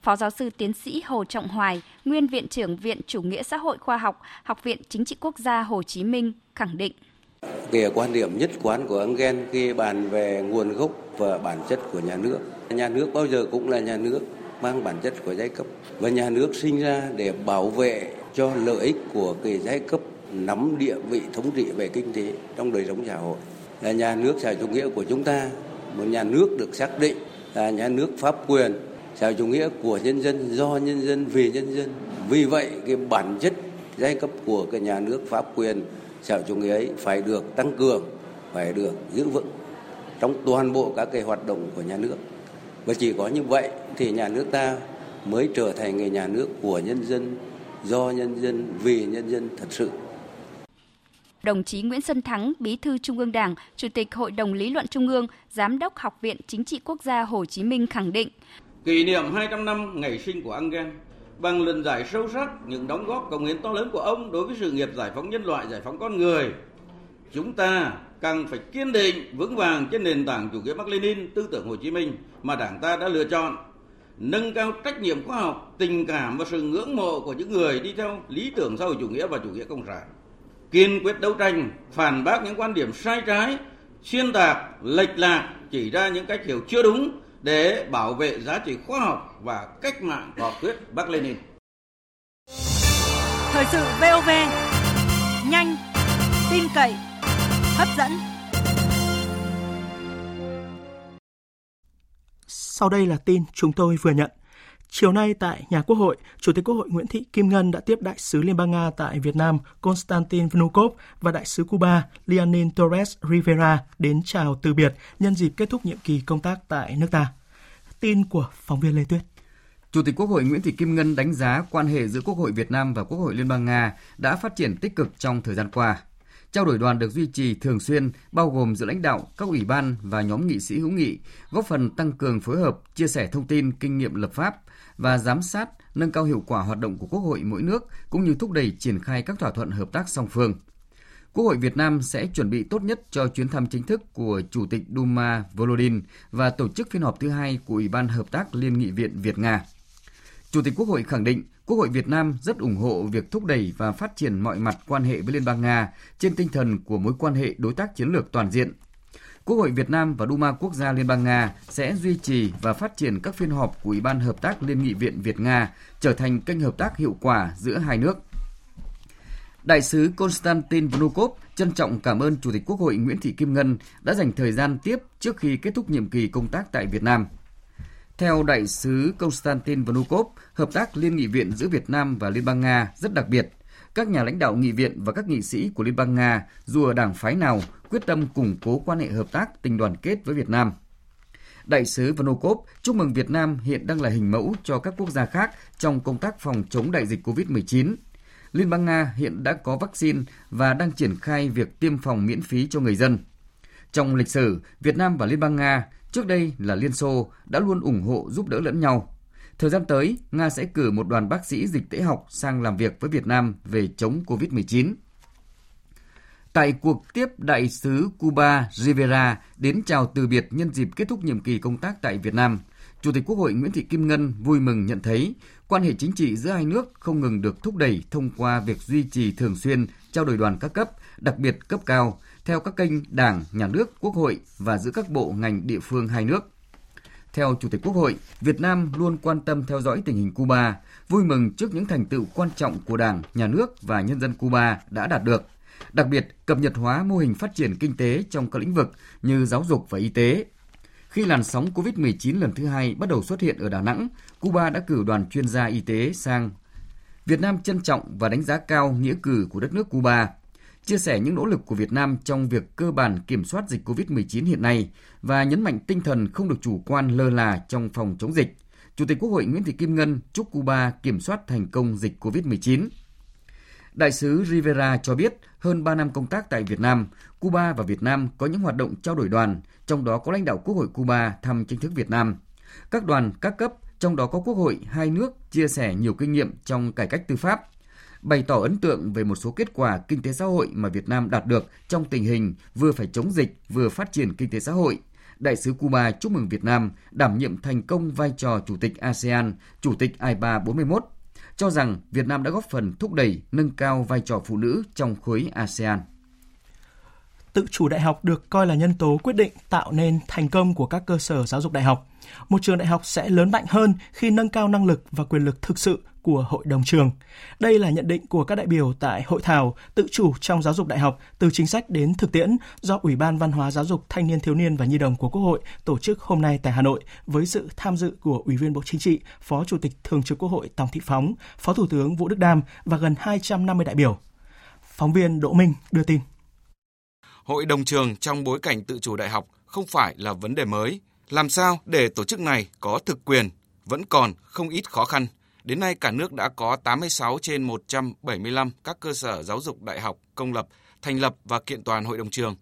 Phó giáo sư tiến sĩ Hồ Trọng Hoài, nguyên viện trưởng Viện Chủ nghĩa Xã hội Khoa học, Học viện Chính trị Quốc gia Hồ Chí Minh khẳng định. Kìa quan điểm nhất quán của Engel khi bàn về nguồn gốc và bản chất của nhà nước. Nhà nước bao giờ cũng là nhà nước, mang bản chất của giai cấp. Và nhà nước sinh ra để bảo vệ cho lợi ích của cái giai cấp nắm địa vị thống trị về kinh tế trong đời sống xã hội. Là nhà nước xã hội chủ nghĩa của chúng ta, một nhà nước được xác định là nhà nước pháp quyền, xã hội chủ nghĩa của nhân dân, do nhân dân, vì nhân dân. Vì vậy, cái bản chất giai cấp của cái nhà nước pháp quyền xã hội chủ nghĩa ấy phải được tăng cường, phải được giữ vững trong toàn bộ các cái hoạt động của nhà nước. Và chỉ có như vậy thì nhà nước ta mới trở thành cái nhà nước của nhân dân, do nhân dân, vì nhân dân thật sự. Đồng chí Nguyễn Xuân Thắng, Bí thư Trung ương Đảng, Chủ tịch Hội đồng lý luận Trung ương, Giám đốc Học viện Chính trị Quốc gia Hồ Chí Minh khẳng định. Kỷ niệm hai trăm năm ngày sinh của Engel bằng lần giải sâu sắc những đóng góp cống hiến to lớn của ông đối với sự nghiệp giải phóng nhân loại, giải phóng con người. Chúng ta càng phải kiên định, vững vàng trên nền tảng chủ nghĩa Mác Lênin, tư tưởng Hồ Chí Minh mà Đảng ta đã lựa chọn, nâng cao trách nhiệm khoa học, tình cảm và sự ngưỡng mộ của những người đi theo lý tưởng xã hội chủ nghĩa và chủ nghĩa cộng sản. Kiên quyết đấu tranh, phản bác những quan điểm sai trái, xuyên tạc, lệch lạc, chỉ ra những cách hiểu chưa đúng để bảo vệ giá trị khoa học và cách mạng của thuyết Mác Lênin. Thời sự vê o vê, nhanh, tin cậy, hấp dẫn. Sau đây là tin chúng tôi vừa nhận. Chiều nay tại Nhà Quốc hội, Chủ tịch Quốc hội Nguyễn Thị Kim Ngân đã tiếp Đại sứ Liên bang Nga tại Việt Nam Konstantin Vnukov và Đại sứ Cuba Lianin Torres Rivera đến chào từ biệt nhân dịp kết thúc nhiệm kỳ công tác tại nước ta. Tin của phóng viên Lê Tuyết. Chủ tịch Quốc hội Nguyễn Thị Kim Ngân đánh giá quan hệ giữa Quốc hội Việt Nam và Quốc hội Liên bang Nga đã phát triển tích cực trong thời gian qua. Trao đổi đoàn được duy trì thường xuyên, bao gồm giữa lãnh đạo, các ủy ban và nhóm nghị sĩ hữu nghị, góp phần tăng cường phối hợp, chia sẻ thông tin, kinh nghiệm lập pháp và giám sát, nâng cao hiệu quả hoạt động của Quốc hội mỗi nước, cũng như thúc đẩy triển khai các thỏa thuận hợp tác song phương. Quốc hội Việt Nam sẽ chuẩn bị tốt nhất cho chuyến thăm chính thức của Chủ tịch Duma Volodin và tổ chức phiên họp thứ hai của Ủy ban Hợp tác Liên nghị viện Việt-Nga. Chủ tịch Quốc hội khẳng định, Quốc hội Việt Nam rất ủng hộ việc thúc đẩy và phát triển mọi mặt quan hệ với Liên bang Nga trên tinh thần của mối quan hệ đối tác chiến lược toàn diện. Quốc hội Việt Nam và Duma Quốc gia Liên bang Nga sẽ duy trì và phát triển các phiên họp của Ủy ban Hợp tác Liên nghị viện Việt-Nga trở thành kênh hợp tác hiệu quả giữa hai nước. Đại sứ Konstantin Vnukov trân trọng cảm ơn Chủ tịch Quốc hội Nguyễn Thị Kim Ngân đã dành thời gian tiếp trước khi kết thúc nhiệm kỳ công tác tại Việt Nam. Theo Đại sứ Konstantin Vnukov, hợp tác liên nghị viện giữa Việt Nam và Liên bang Nga rất đặc biệt. Các nhà lãnh đạo nghị viện và các nghị sĩ của Liên bang Nga, dù ở đảng phái nào, quyết tâm củng cố quan hệ hợp tác tình đoàn kết với Việt Nam. Đại sứ Vnukov chúc mừng Việt Nam hiện đang là hình mẫu cho các quốc gia khác trong công tác phòng chống đại dịch cô vít mười chín. Liên bang Nga hiện đã có vaccine và đang triển khai việc tiêm phòng miễn phí cho người dân. Trong lịch sử, Việt Nam và Liên bang Nga, trước đây là Liên Xô, đã luôn ủng hộ giúp đỡ lẫn nhau. Thời gian tới, Nga sẽ cử một đoàn bác sĩ dịch tễ học sang làm việc với Việt Nam về chống cô vít mười chín. Tại cuộc tiếp, Đại sứ Cuba Rivera đến chào từ biệt nhân dịp kết thúc nhiệm kỳ công tác tại Việt Nam. Chủ tịch Quốc hội Nguyễn Thị Kim Ngân vui mừng nhận thấy quan hệ chính trị giữa hai nước không ngừng được thúc đẩy thông qua việc duy trì thường xuyên trao đổi đoàn các cấp, đặc biệt cấp cao, theo các kênh Đảng, Nhà nước, Quốc hội và giữa các bộ ngành địa phương hai nước. Theo Chủ tịch Quốc hội, Việt Nam luôn quan tâm theo dõi tình hình Cuba, vui mừng trước những thành tựu quan trọng của Đảng, Nhà nước và nhân dân Cuba đã đạt được, đặc biệt cập nhật hóa mô hình phát triển kinh tế trong các lĩnh vực như giáo dục và y tế. Khi làn sóng cô vít mười chín lần thứ hai bắt đầu xuất hiện ở Đà Nẵng, Cuba đã cử đoàn chuyên gia y tế sang. Việt Nam trân trọng và đánh giá cao nghĩa cử của đất nước Cuba, chia sẻ những nỗ lực của Việt Nam trong việc cơ bản kiểm soát dịch cô vít mười chín hiện nay và nhấn mạnh tinh thần không được chủ quan lơ là trong phòng chống dịch. Chủ tịch Quốc hội Nguyễn Thị Kim Ngân chúc Cuba kiểm soát thành công dịch cô vít mười chín. Đại sứ Rivera cho biết, hơn ba năm công tác tại Việt Nam, Cuba và Việt Nam có những hoạt động trao đổi đoàn, trong đó có lãnh đạo Quốc hội Cuba thăm chính thức Việt Nam. Các đoàn, các cấp, trong đó có Quốc hội, hai nước chia sẻ nhiều kinh nghiệm trong cải cách tư pháp, bày tỏ ấn tượng về một số kết quả kinh tế xã hội mà Việt Nam đạt được trong tình hình vừa phải chống dịch, vừa phát triển kinh tế xã hội. Đại sứ Cuba chúc mừng Việt Nam đảm nhiệm thành công vai trò Chủ tịch a sê an, Chủ tịch i pê a bốn mươi mốt. Cho rằng Việt Nam đã góp phần thúc đẩy, nâng cao vai trò phụ nữ trong khối a sê an. Tự chủ đại học được coi là nhân tố quyết định tạo nên thành công của các cơ sở giáo dục đại học. Một trường đại học sẽ lớn mạnh hơn khi nâng cao năng lực và quyền lực thực sự của hội đồng trường. Đây là nhận định của các đại biểu tại hội thảo Tự chủ trong giáo dục đại học từ chính sách đến thực tiễn do Ủy ban Văn hóa Giáo dục Thanh niên Thiếu niên và Nhi đồng của Quốc hội tổ chức hôm nay tại Hà Nội với sự tham dự của Ủy viên Bộ Chính trị, Phó Chủ tịch Thường trực Quốc hội Tòng Thị Phóng, Phó Thủ tướng Vũ Đức Đam và gần hai trăm năm mươi đại biểu. Phóng viên Đỗ Minh đưa tin. Hội đồng trường trong bối cảnh tự chủ đại học không phải là vấn đề mới. Làm sao để tổ chức này có thực quyền vẫn còn không ít khó khăn. Đến nay cả nước đã có tám mươi sáu trên một trăm bảy mươi lăm các cơ sở giáo dục đại học công lập thành lập và kiện toàn hội đồng trường.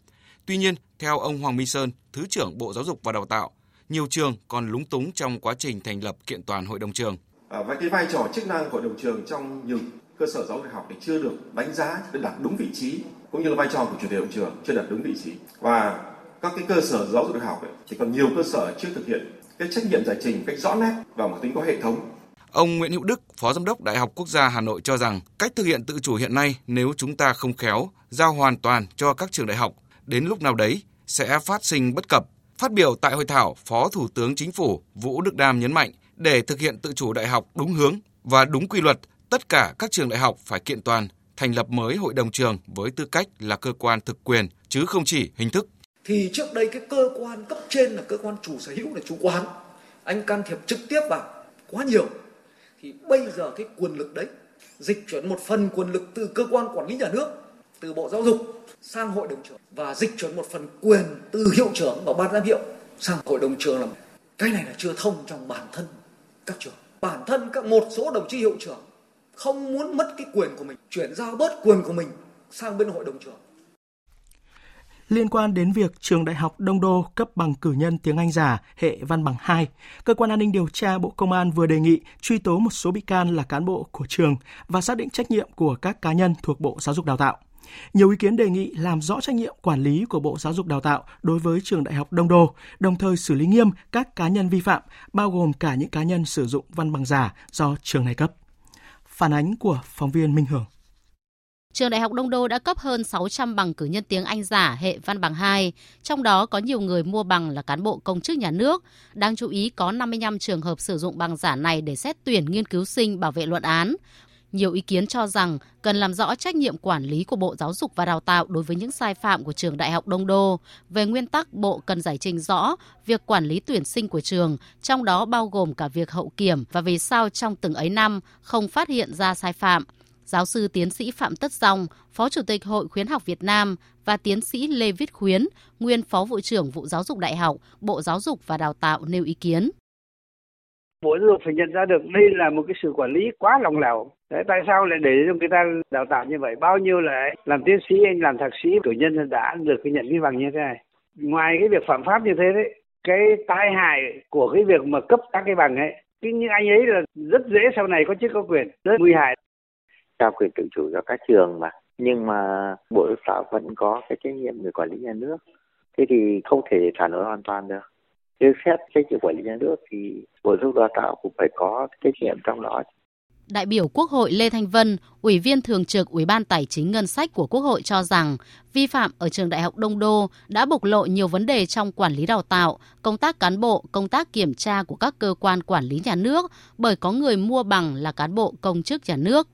Tuy nhiên, theo ông Hoàng Minh Sơn, Thứ trưởng Bộ Giáo dục và Đào tạo, nhiều trường còn lúng túng trong quá trình thành lập kiện toàn hội đồng trường. À, và cái vai trò chức năng của hội đồng trường trong nhiều cơ sở giáo dục đại học thì chưa được đánh giá đặt đúng vị trí, cũng như là vai trò của chủ tịch hội đồng trường chưa đặt đúng vị trí. Và các cái cơ sở giáo dục đại học ấy, thì còn nhiều cơ sở chưa thực hiện cái trách nhiệm giải trình cách rõ nét và một tính có hệ thống. Ông Nguyễn Hữu Đức, Phó Giám đốc Đại học Quốc gia Hà Nội cho rằng cách thực hiện tự chủ hiện nay nếu chúng ta không khéo, giao hoàn toàn cho các trường đại học, đến lúc nào đấy sẽ phát sinh bất cập. Phát biểu tại hội thảo, Phó Thủ tướng Chính phủ Vũ Đức Đam nhấn mạnh để thực hiện tự chủ đại học đúng hướng và đúng quy luật, tất cả các trường đại học phải kiện toàn, thành lập mới hội đồng trường với tư cách là cơ quan thực quyền chứ không chỉ hình thức. Thì trước đây cái cơ quan cấp trên là cơ quan chủ sở hữu là chủ quan, anh can thiệp trực tiếp vào quá nhiều. Thì bây giờ cái quyền lực đấy dịch chuyển một phần quyền lực từ cơ quan quản lý nhà nước, từ Bộ Giáo dục sang hội đồng trường và dịch chuyển một phần quyền từ hiệu trưởng và ban giám hiệu sang hội đồng trường. Là cái này là chưa thông trong bản thân các trường, bản thân các một số đồng chí hiệu trưởng không muốn mất cái quyền của mình, chuyển giao bớt quyền của mình sang bên hội đồng trường. Liên quan đến việc trường Đại học Đông Đô cấp bằng cử nhân tiếng Anh giả hệ văn bằng hai, Cơ quan An ninh Điều tra Bộ Công an vừa đề nghị truy tố một số bị can là cán bộ của trường và xác định trách nhiệm của các cá nhân thuộc Bộ Giáo dục Đào tạo. Nhiều ý kiến đề nghị làm rõ trách nhiệm quản lý của Bộ Giáo dục Đào tạo đối với trường Đại học Đông Đô, đồng thời xử lý nghiêm các cá nhân vi phạm, bao gồm cả những cá nhân sử dụng văn bằng giả do trường này cấp. Phản ánh của phóng viên Minh Hường. Trường Đại học Đông Đô đã cấp hơn sáu trăm bằng cử nhân tiếng Anh giả hệ văn bằng hai, trong đó có nhiều người mua bằng là cán bộ công chức nhà nước. Đáng chú ý có năm mươi lăm trường hợp sử dụng bằng giả này để xét tuyển nghiên cứu sinh bảo vệ luận án. Nhiều ý kiến cho rằng cần làm rõ trách nhiệm quản lý của Bộ Giáo dục và Đào tạo đối với những sai phạm của trường Đại học Đông Đô. Về nguyên tắc, Bộ cần giải trình rõ việc quản lý tuyển sinh của trường, trong đó bao gồm cả việc hậu kiểm và vì sao trong từng ấy năm không phát hiện ra sai phạm. Giáo sư tiến sĩ Phạm Tất Dòng, Phó Chủ tịch Hội Khuyến học Việt Nam và tiến sĩ Lê Viết Khuyến, nguyên Phó Vụ trưởng Vụ Giáo dục Đại học, Bộ Giáo dục và Đào tạo nêu ý kiến. Bộ Giáo dục phải nhận ra được đây là một cái sự quản lý quá lòng lẻo. Đấy, tại sao lại để cho người ta đào tạo như vậy? Bao nhiêu là làm tiến sĩ, anh làm thạc sĩ, cử nhân đã được cái nhận cái bằng như thế này. Ngoài cái việc phạm pháp như thế đấy, cái tai hại của cái việc mà cấp các cái bằng ấy, cái những anh ấy là rất dễ sau này có chức có quyền, rất nguy hại. Trao quyền tự chủ cho các trường mà, nhưng mà Bộ Giáo dục vẫn có cái trách nhiệm người quản lý nhà nước, thế thì không thể thả nổi hoàn toàn được. Nếu xét trách nhiệm quản lý nhà nước thì Bộ Giáo dục Đào tạo cũng phải có trách nhiệm trong đó. Đại biểu Quốc hội Lê Thanh Vân, Ủy viên Thường trực Ủy ban Tài chính Ngân sách của Quốc hội cho rằng vi phạm ở trường Đại học Đông Đô đã bộc lộ nhiều vấn đề trong quản lý đào tạo, công tác cán bộ, công tác kiểm tra của các cơ quan quản lý nhà nước bởi có người mua bằng là cán bộ công chức nhà nước.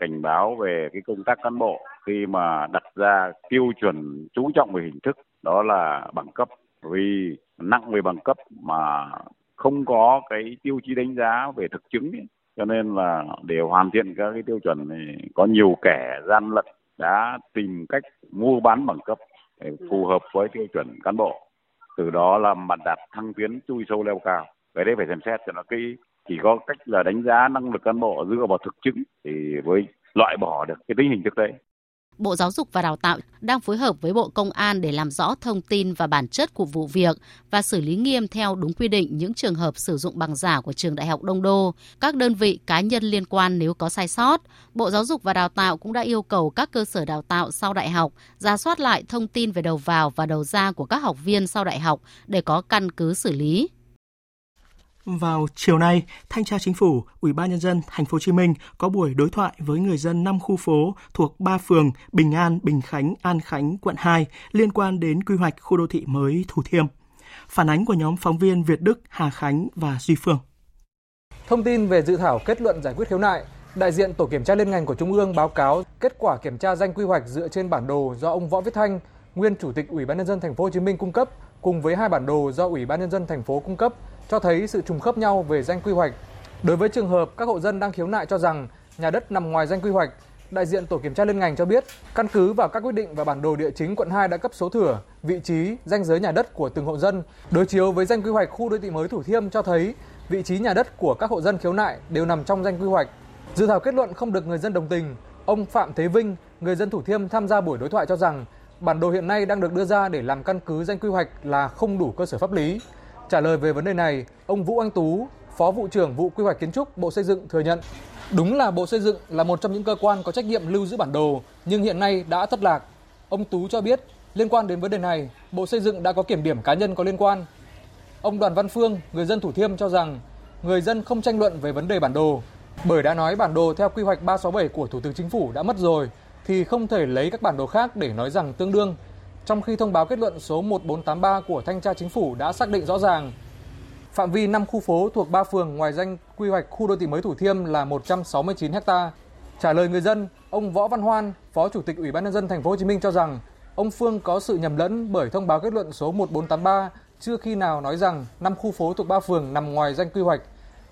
Cảnh báo về cái công tác cán bộ khi mà đặt ra tiêu chuẩn chú trọng về hình thức, đó là bằng cấp, vì nặng về bằng cấp mà không có cái tiêu chí đánh giá về thực chứng ấy. Cho nên là để hoàn thiện các cái tiêu chuẩn thì có nhiều kẻ gian lận đã tìm cách mua bán bằng cấp để phù hợp với tiêu chuẩn cán bộ, từ đó làm bàn đạp thăng tiến chui sâu leo cao. Cái đấy phải xem xét cho nó kỹ. Chỉ có cách là đánh giá năng lực cán bộ dựa vào thực chứng thì mới loại bỏ được cái tình hình thực tế. Bộ Giáo dục và Đào tạo đang phối hợp với Bộ Công an để làm rõ thông tin và bản chất của vụ việc và xử lý nghiêm theo đúng quy định những trường hợp sử dụng bằng giả của trường Đại học Đông Đô, các đơn vị cá nhân liên quan nếu có sai sót. Bộ Giáo dục và Đào tạo cũng đã yêu cầu các cơ sở đào tạo sau đại học rà soát lại thông tin về đầu vào và đầu ra của các học viên sau đại học để có căn cứ xử lý. Vào chiều nay, Thanh tra Chính phủ, Ủy ban Nhân dân Thành phố Hồ Chí Minh có buổi đối thoại với người dân năm khu phố thuộc ba phường Bình An, Bình Khánh, An Khánh, quận hai liên quan đến quy hoạch khu đô thị mới Thủ Thiêm. Phản ánh của nhóm phóng viên Việt Đức, Hà Khánh và Duy Phương. Thông tin về dự thảo kết luận giải quyết khiếu nại, đại diện tổ kiểm tra liên ngành của Trung ương báo cáo kết quả kiểm tra danh quy hoạch dựa trên bản đồ do ông Võ Viết Thanh, nguyên Chủ tịch Ủy ban Nhân dân Thành phố Hồ Chí Minh cung cấp, cùng với hai bản đồ do Ủy ban Nhân dân Thành phố cung cấp, cho thấy sự trùng khớp nhau về danh quy hoạch. Đối với trường hợp các hộ dân đang khiếu nại cho rằng nhà đất nằm ngoài danh quy hoạch, đại diện tổ kiểm tra liên ngành cho biết, căn cứ vào các quyết định và bản đồ địa chính quận hai đã cấp số thửa, vị trí, ranh giới nhà đất của từng hộ dân, đối chiếu với danh quy hoạch khu đô thị mới Thủ Thiêm cho thấy vị trí nhà đất của các hộ dân khiếu nại đều nằm trong danh quy hoạch. Dự thảo kết luận không được người dân đồng tình. Ông Phạm Thế Vinh, người dân Thủ Thiêm tham gia buổi đối thoại cho rằng bản đồ hiện nay đang được đưa ra để làm căn cứ danh quy hoạch là không đủ cơ sở pháp lý. Trả lời về vấn đề này, ông Vũ Anh Tú, Phó Vụ trưởng Vụ Quy hoạch Kiến trúc Bộ Xây dựng thừa nhận, đúng là Bộ Xây dựng là một trong những cơ quan có trách nhiệm lưu giữ bản đồ, nhưng hiện nay đã thất lạc. Ông Tú cho biết, liên quan đến vấn đề này, Bộ Xây dựng đã có kiểm điểm cá nhân có liên quan. Ông Đoàn Văn Phương, người dân Thủ Thiêm cho rằng, người dân không tranh luận về vấn đề bản đồ, bởi đã nói bản đồ theo quy hoạch ba sáu bảy của Thủ tướng Chính phủ đã mất rồi, thì không thể lấy các bản đồ khác để nói rằng tương đương. Trong khi thông báo kết luận số một bốn tám ba của Thanh tra Chính phủ đã xác định rõ ràng phạm vi năm khu phố thuộc ba phường ngoài danh quy hoạch khu đô thị mới Thủ Thiêm là một trăm sáu mươi chín ha. Trả lời người dân, ông Võ Văn Hoan, Phó Chủ tịch Ủy ban Nhân dân Thành phố Hồ Chí Minh cho rằng ông Phương có sự nhầm lẫn bởi thông báo kết luận số một bốn tám ba chưa khi nào nói rằng năm khu phố thuộc ba phường nằm ngoài danh quy hoạch.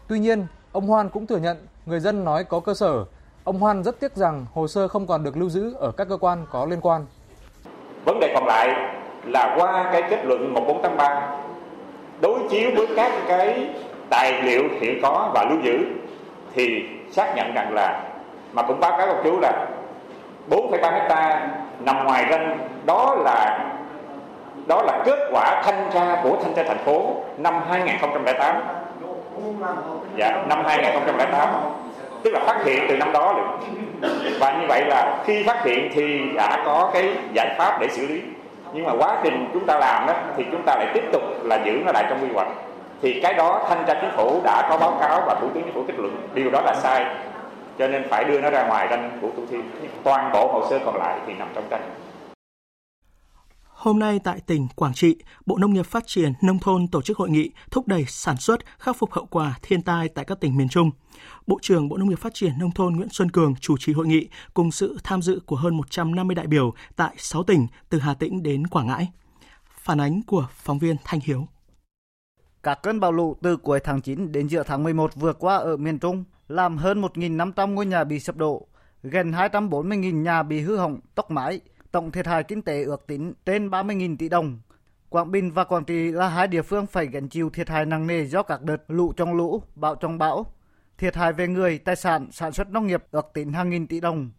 Tuy nhiên, ông Hoan cũng thừa nhận người dân nói có cơ sở. Ông Hoan rất tiếc rằng hồ sơ không còn được lưu giữ ở các cơ quan có liên quan. Vấn đề còn lại là qua cái kết luận một bốn tám ba đối chiếu với các cái tài liệu hiện có và lưu giữ thì xác nhận rằng là, mà cũng báo cáo các chú là bốn phẩy ba hectare nằm ngoài danh, đó là đó là kết quả thanh tra của Thanh tra Thành phố năm hai nghìn không trăm lẻ tám. Dạ, năm hai nghìn không trăm lẻ tám tức là phát hiện từ năm đó rồi. Và như vậy là khi phát hiện thì đã có cái giải pháp để xử lý, nhưng mà quá trình chúng ta làm đó thì chúng ta lại tiếp tục là giữ nó lại trong quy hoạch. Thì cái đó thanh tra chính phủ đã có báo cáo và thủ tướng chính phủ kết luận điều đó là sai, cho nên phải đưa nó ra ngoài tranh của thủ thiêm. Toàn bộ hồ sơ còn lại thì nằm trong tranh. Hôm nay tại tỉnh Quảng Trị, Bộ Nông nghiệp Phát triển Nông thôn tổ chức hội nghị thúc đẩy sản xuất, khắc phục hậu quả thiên tai tại các tỉnh miền Trung. Bộ trưởng Bộ Nông nghiệp Phát triển Nông thôn Nguyễn Xuân Cường chủ trì hội nghị cùng sự tham dự của hơn một trăm năm mươi đại biểu tại sáu tỉnh từ Hà Tĩnh đến Quảng Ngãi. Phản ánh của phóng viên Thanh Hiếu. Các cơn bão lũ từ cuối tháng chín đến giữa tháng mười một vừa qua ở miền Trung làm hơn một nghìn năm trăm ngôi nhà bị sập đổ, gần hai trăm bốn mươi nghìn nhà bị hư hỏng, tốc mái. Tổng thiệt hại kinh tế ước tính trên ba mươi nghìn tỷ đồng. Quảng Bình và Quảng Trị là hai địa phương phải gánh chịu thiệt hại nặng nề do các đợt lũ trong lũ, bão trong bão. Thiệt hại về người, tài sản, sản xuất nông nghiệp ước tính hàng nghìn tỷ đồng.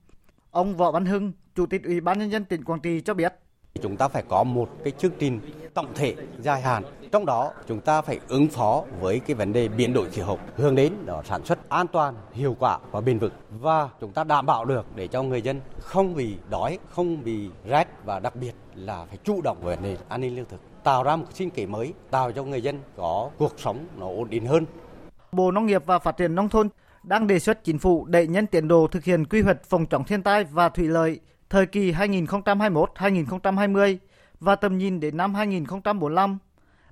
Ông Võ Văn Hưng, Chủ tịch Ủy ban Nhân dân tỉnh Quảng Trị cho biết. Chúng ta phải có một cái chương trình tổng thể dài hạn. Trong đó chúng ta phải ứng phó với cái vấn đề biến đổi khí hậu, hướng đến đó sản xuất an toàn, hiệu quả và bền vững. Và chúng ta đảm bảo được để cho người dân không bị đói, không bị rét và đặc biệt là phải chủ động về nền an ninh lương thực. Tạo ra một sinh kế mới, tạo cho người dân có cuộc sống nó ổn định hơn. Bộ Nông nghiệp và Phát triển Nông thôn đang đề xuất chính phủ đẩy nhanh tiến độ thực hiện quy hoạch phòng chống thiên tai và thủy lợi thời kỳ hai nghìn không trăm hai mươi mốt đến hai nghìn không trăm hai mươi và tầm nhìn đến năm hai nghìn không trăm bốn mươi lăm.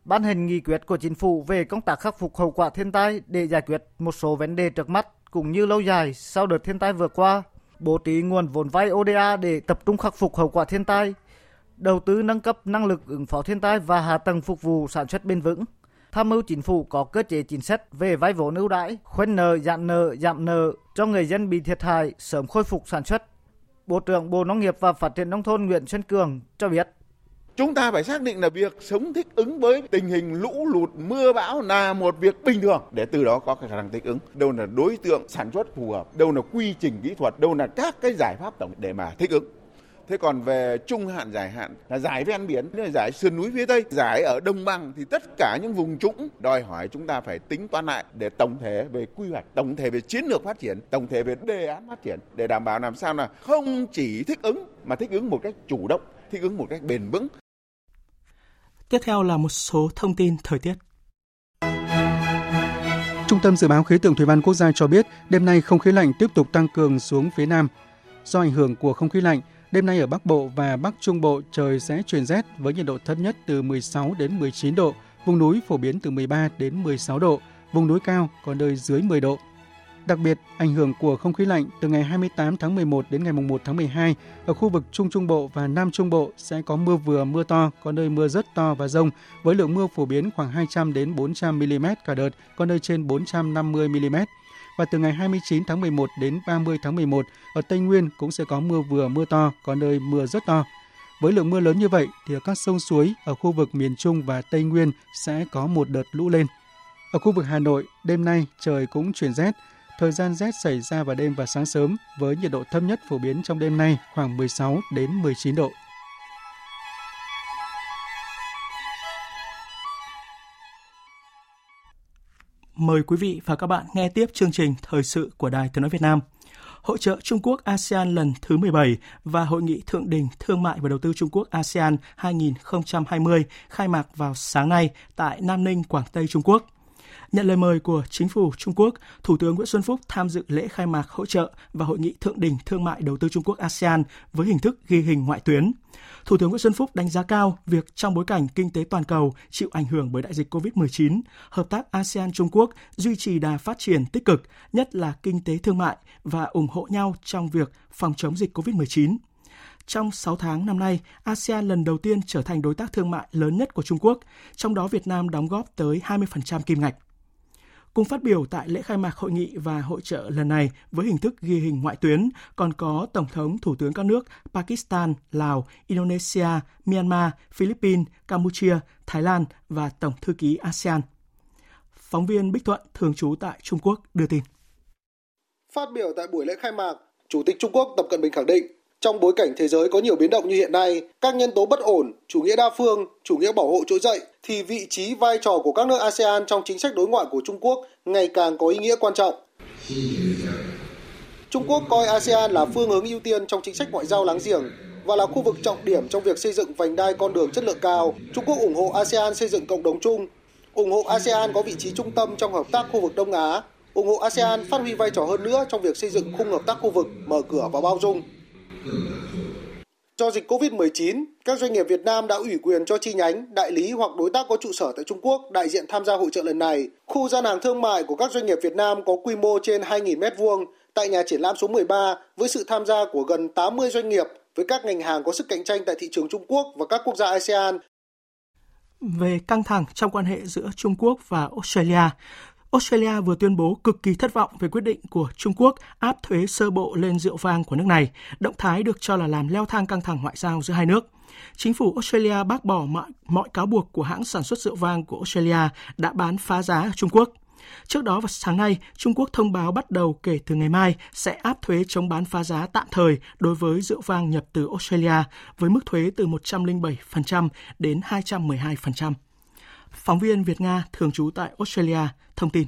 Ban hành nghị quyết của chính phủ về công tác khắc phục hậu quả thiên tai để giải quyết một số vấn đề trước mắt cũng như lâu dài sau đợt thiên tai vừa qua, bố trí nguồn vốn vay ô đê a để tập trung khắc phục hậu quả thiên tai, đầu tư nâng cấp năng lực ứng phó thiên tai và hạ tầng phục vụ sản xuất bền vững, tham mưu chính phủ có cơ chế chính sách về vay vốn ưu đãi, khoanh nợ, giãn nợ, giảm nợ cho người dân bị thiệt hại sớm khôi phục sản xuất. Bộ trưởng Bộ Nông nghiệp và Phát triển Nông thôn Nguyễn Xuân Cường cho biết. Chúng ta phải xác định là việc sống thích ứng với tình hình lũ lụt, mưa bão là một việc bình thường để từ đó có khả năng thích ứng. Đâu là đối tượng sản xuất phù hợp, đâu là quy trình kỹ thuật, đâu là các cái giải pháp tổng để mà thích ứng. Thế còn về trung hạn, dài hạn là giải ven biển, giải sườn núi phía Tây, giải ở Đông Bằng thì tất cả những vùng trũng đòi hỏi chúng ta phải tính toán lại để tổng thể về quy hoạch, tổng thể về chiến lược phát triển, tổng thể về đề án phát triển để đảm bảo làm sao là không chỉ thích ứng mà thích ứng một cách chủ động, thích ứng một cách bền vững. Tiếp theo là một số thông tin thời tiết. Trung tâm Dự báo Khí tượng Thủy văn Quốc gia cho biết đêm nay không khí lạnh tiếp tục tăng cường xuống phía Nam. Do ảnh hưởng của không khí lạnh, đêm nay ở Bắc Bộ và Bắc Trung Bộ trời sẽ chuyển rét với nhiệt độ thấp nhất từ mười sáu đến mười chín độ, vùng núi phổ biến từ mười ba đến mười sáu độ, vùng núi cao có nơi dưới mười độ. Đặc biệt, ảnh hưởng của không khí lạnh từ ngày hai mươi tám tháng mười một đến ngày mùng một tháng mười hai ở khu vực Trung Trung Bộ và Nam Trung Bộ sẽ có mưa vừa mưa to, có nơi mưa rất to và dông với lượng mưa phổ biến khoảng hai trăm đến bốn trăm mi-li-mét cả đợt, có nơi trên bốn trăm năm mươi mi-li-mét. Và từ ngày hai mươi chín tháng mười một đến ba mươi tháng mười một ở Tây Nguyên cũng sẽ có mưa vừa mưa to, có nơi mưa rất to. Với lượng mưa lớn như vậy thì các sông suối ở khu vực miền Trung và Tây Nguyên sẽ có một đợt lũ lên. Ở khu vực Hà Nội, đêm nay trời cũng chuyển rét. Thời gian rét xảy ra vào đêm và sáng sớm với nhiệt độ thấp nhất phổ biến trong đêm nay khoảng mười sáu đến mười chín độ. Mời quý vị và các bạn nghe tiếp chương trình Thời sự của Đài Tiếng nói Việt Nam. Hội chợ Trung Quốc ASEAN lần thứ mười bảy và Hội nghị Thượng đỉnh Thương mại và Đầu tư Trung Quốc ASEAN hai nghìn không trăm hai mươi khai mạc vào sáng nay tại Nam Ninh, Quảng Tây, Trung Quốc. Nhận lời mời của Chính phủ Trung Quốc, Thủ tướng Nguyễn Xuân Phúc tham dự lễ khai mạc hội chợ và Hội nghị Thượng đỉnh Thương mại Đầu tư Trung Quốc ASEAN với hình thức ghi hình ngoại tuyến. Thủ tướng Nguyễn Xuân Phúc đánh giá cao việc trong bối cảnh kinh tế toàn cầu chịu ảnh hưởng bởi đại dịch covid mười chín, hợp tác ASEAN-Trung Quốc duy trì đà phát triển tích cực, nhất là kinh tế thương mại và ủng hộ nhau trong việc phòng chống dịch covid mười chín. Trong sáu tháng năm nay, ASEAN lần đầu tiên trở thành đối tác thương mại lớn nhất của Trung Quốc, trong đó Việt Nam đóng góp tới hai mươi phần trăm kim ngạch. Cùng phát biểu tại lễ khai mạc hội nghị và hội chợ lần này với hình thức ghi hình ngoại tuyến còn có Tổng thống, Thủ tướng các nước Pakistan, Lào, Indonesia, Myanmar, Philippines, Campuchia, Thái Lan và Tổng thư ký ASEAN. Phóng viên Bích Thuận, thường trú tại Trung Quốc đưa tin. Phát biểu tại buổi lễ khai mạc, Chủ tịch Trung Quốc Tập Cận Bình khẳng định, trong bối cảnh thế giới có nhiều biến động như hiện nay, các nhân tố bất ổn, chủ nghĩa đa phương, chủ nghĩa bảo hộ trỗi dậy, thì vị trí vai trò của các nước ASEAN trong chính sách đối ngoại của Trung Quốc ngày càng có ý nghĩa quan trọng. Trung Quốc coi a sê an là phương hướng ưu tiên trong chính sách ngoại giao láng giềng và là khu vực trọng điểm trong việc xây dựng vành đai con đường chất lượng cao. Trung Quốc ủng hộ a sê an xây dựng cộng đồng chung, ủng hộ a sê an có vị trí trung tâm trong hợp tác khu vực Đông Á, ủng hộ a sê an phát huy vai trò hơn nữa trong việc xây dựng khung hợp tác khu vực mở cửa và bao dung. Do dịch cô vít mười chín, các doanh nghiệp Việt Nam đã ủy quyền cho chi nhánh, đại lý hoặc đối tác có trụ sở tại Trung Quốc đại diện tham gia hội chợ lần này. Khu gian hàng thương mại của các doanh nghiệp Việt Nam có quy mô trên hai nghìn mét vuông tại nhà triển lãm số mười ba với sự tham gia của gần tám mươi doanh nghiệp với các ngành hàng có sức cạnh tranh tại thị trường Trung Quốc và các quốc gia a sê an. Về căng thẳng trong quan hệ giữa Trung Quốc và Australia, Australia vừa tuyên bố cực kỳ thất vọng về quyết định của Trung Quốc áp thuế sơ bộ lên rượu vang của nước này, động thái được cho là làm leo thang căng thẳng ngoại giao giữa hai nước. Chính phủ Australia bác bỏ mọi, mọi cáo buộc của hãng sản xuất rượu vang của Australia đã bán phá giá ở Trung Quốc. Trước đó vào sáng nay, Trung Quốc thông báo bắt đầu kể từ ngày mai sẽ áp thuế chống bán phá giá tạm thời đối với rượu vang nhập từ Australia với mức thuế từ một trăm lẻ bảy phần trăm đến hai trăm mười hai phần trăm. Phóng viên Việt-Nga thường trú tại Australia thông tin.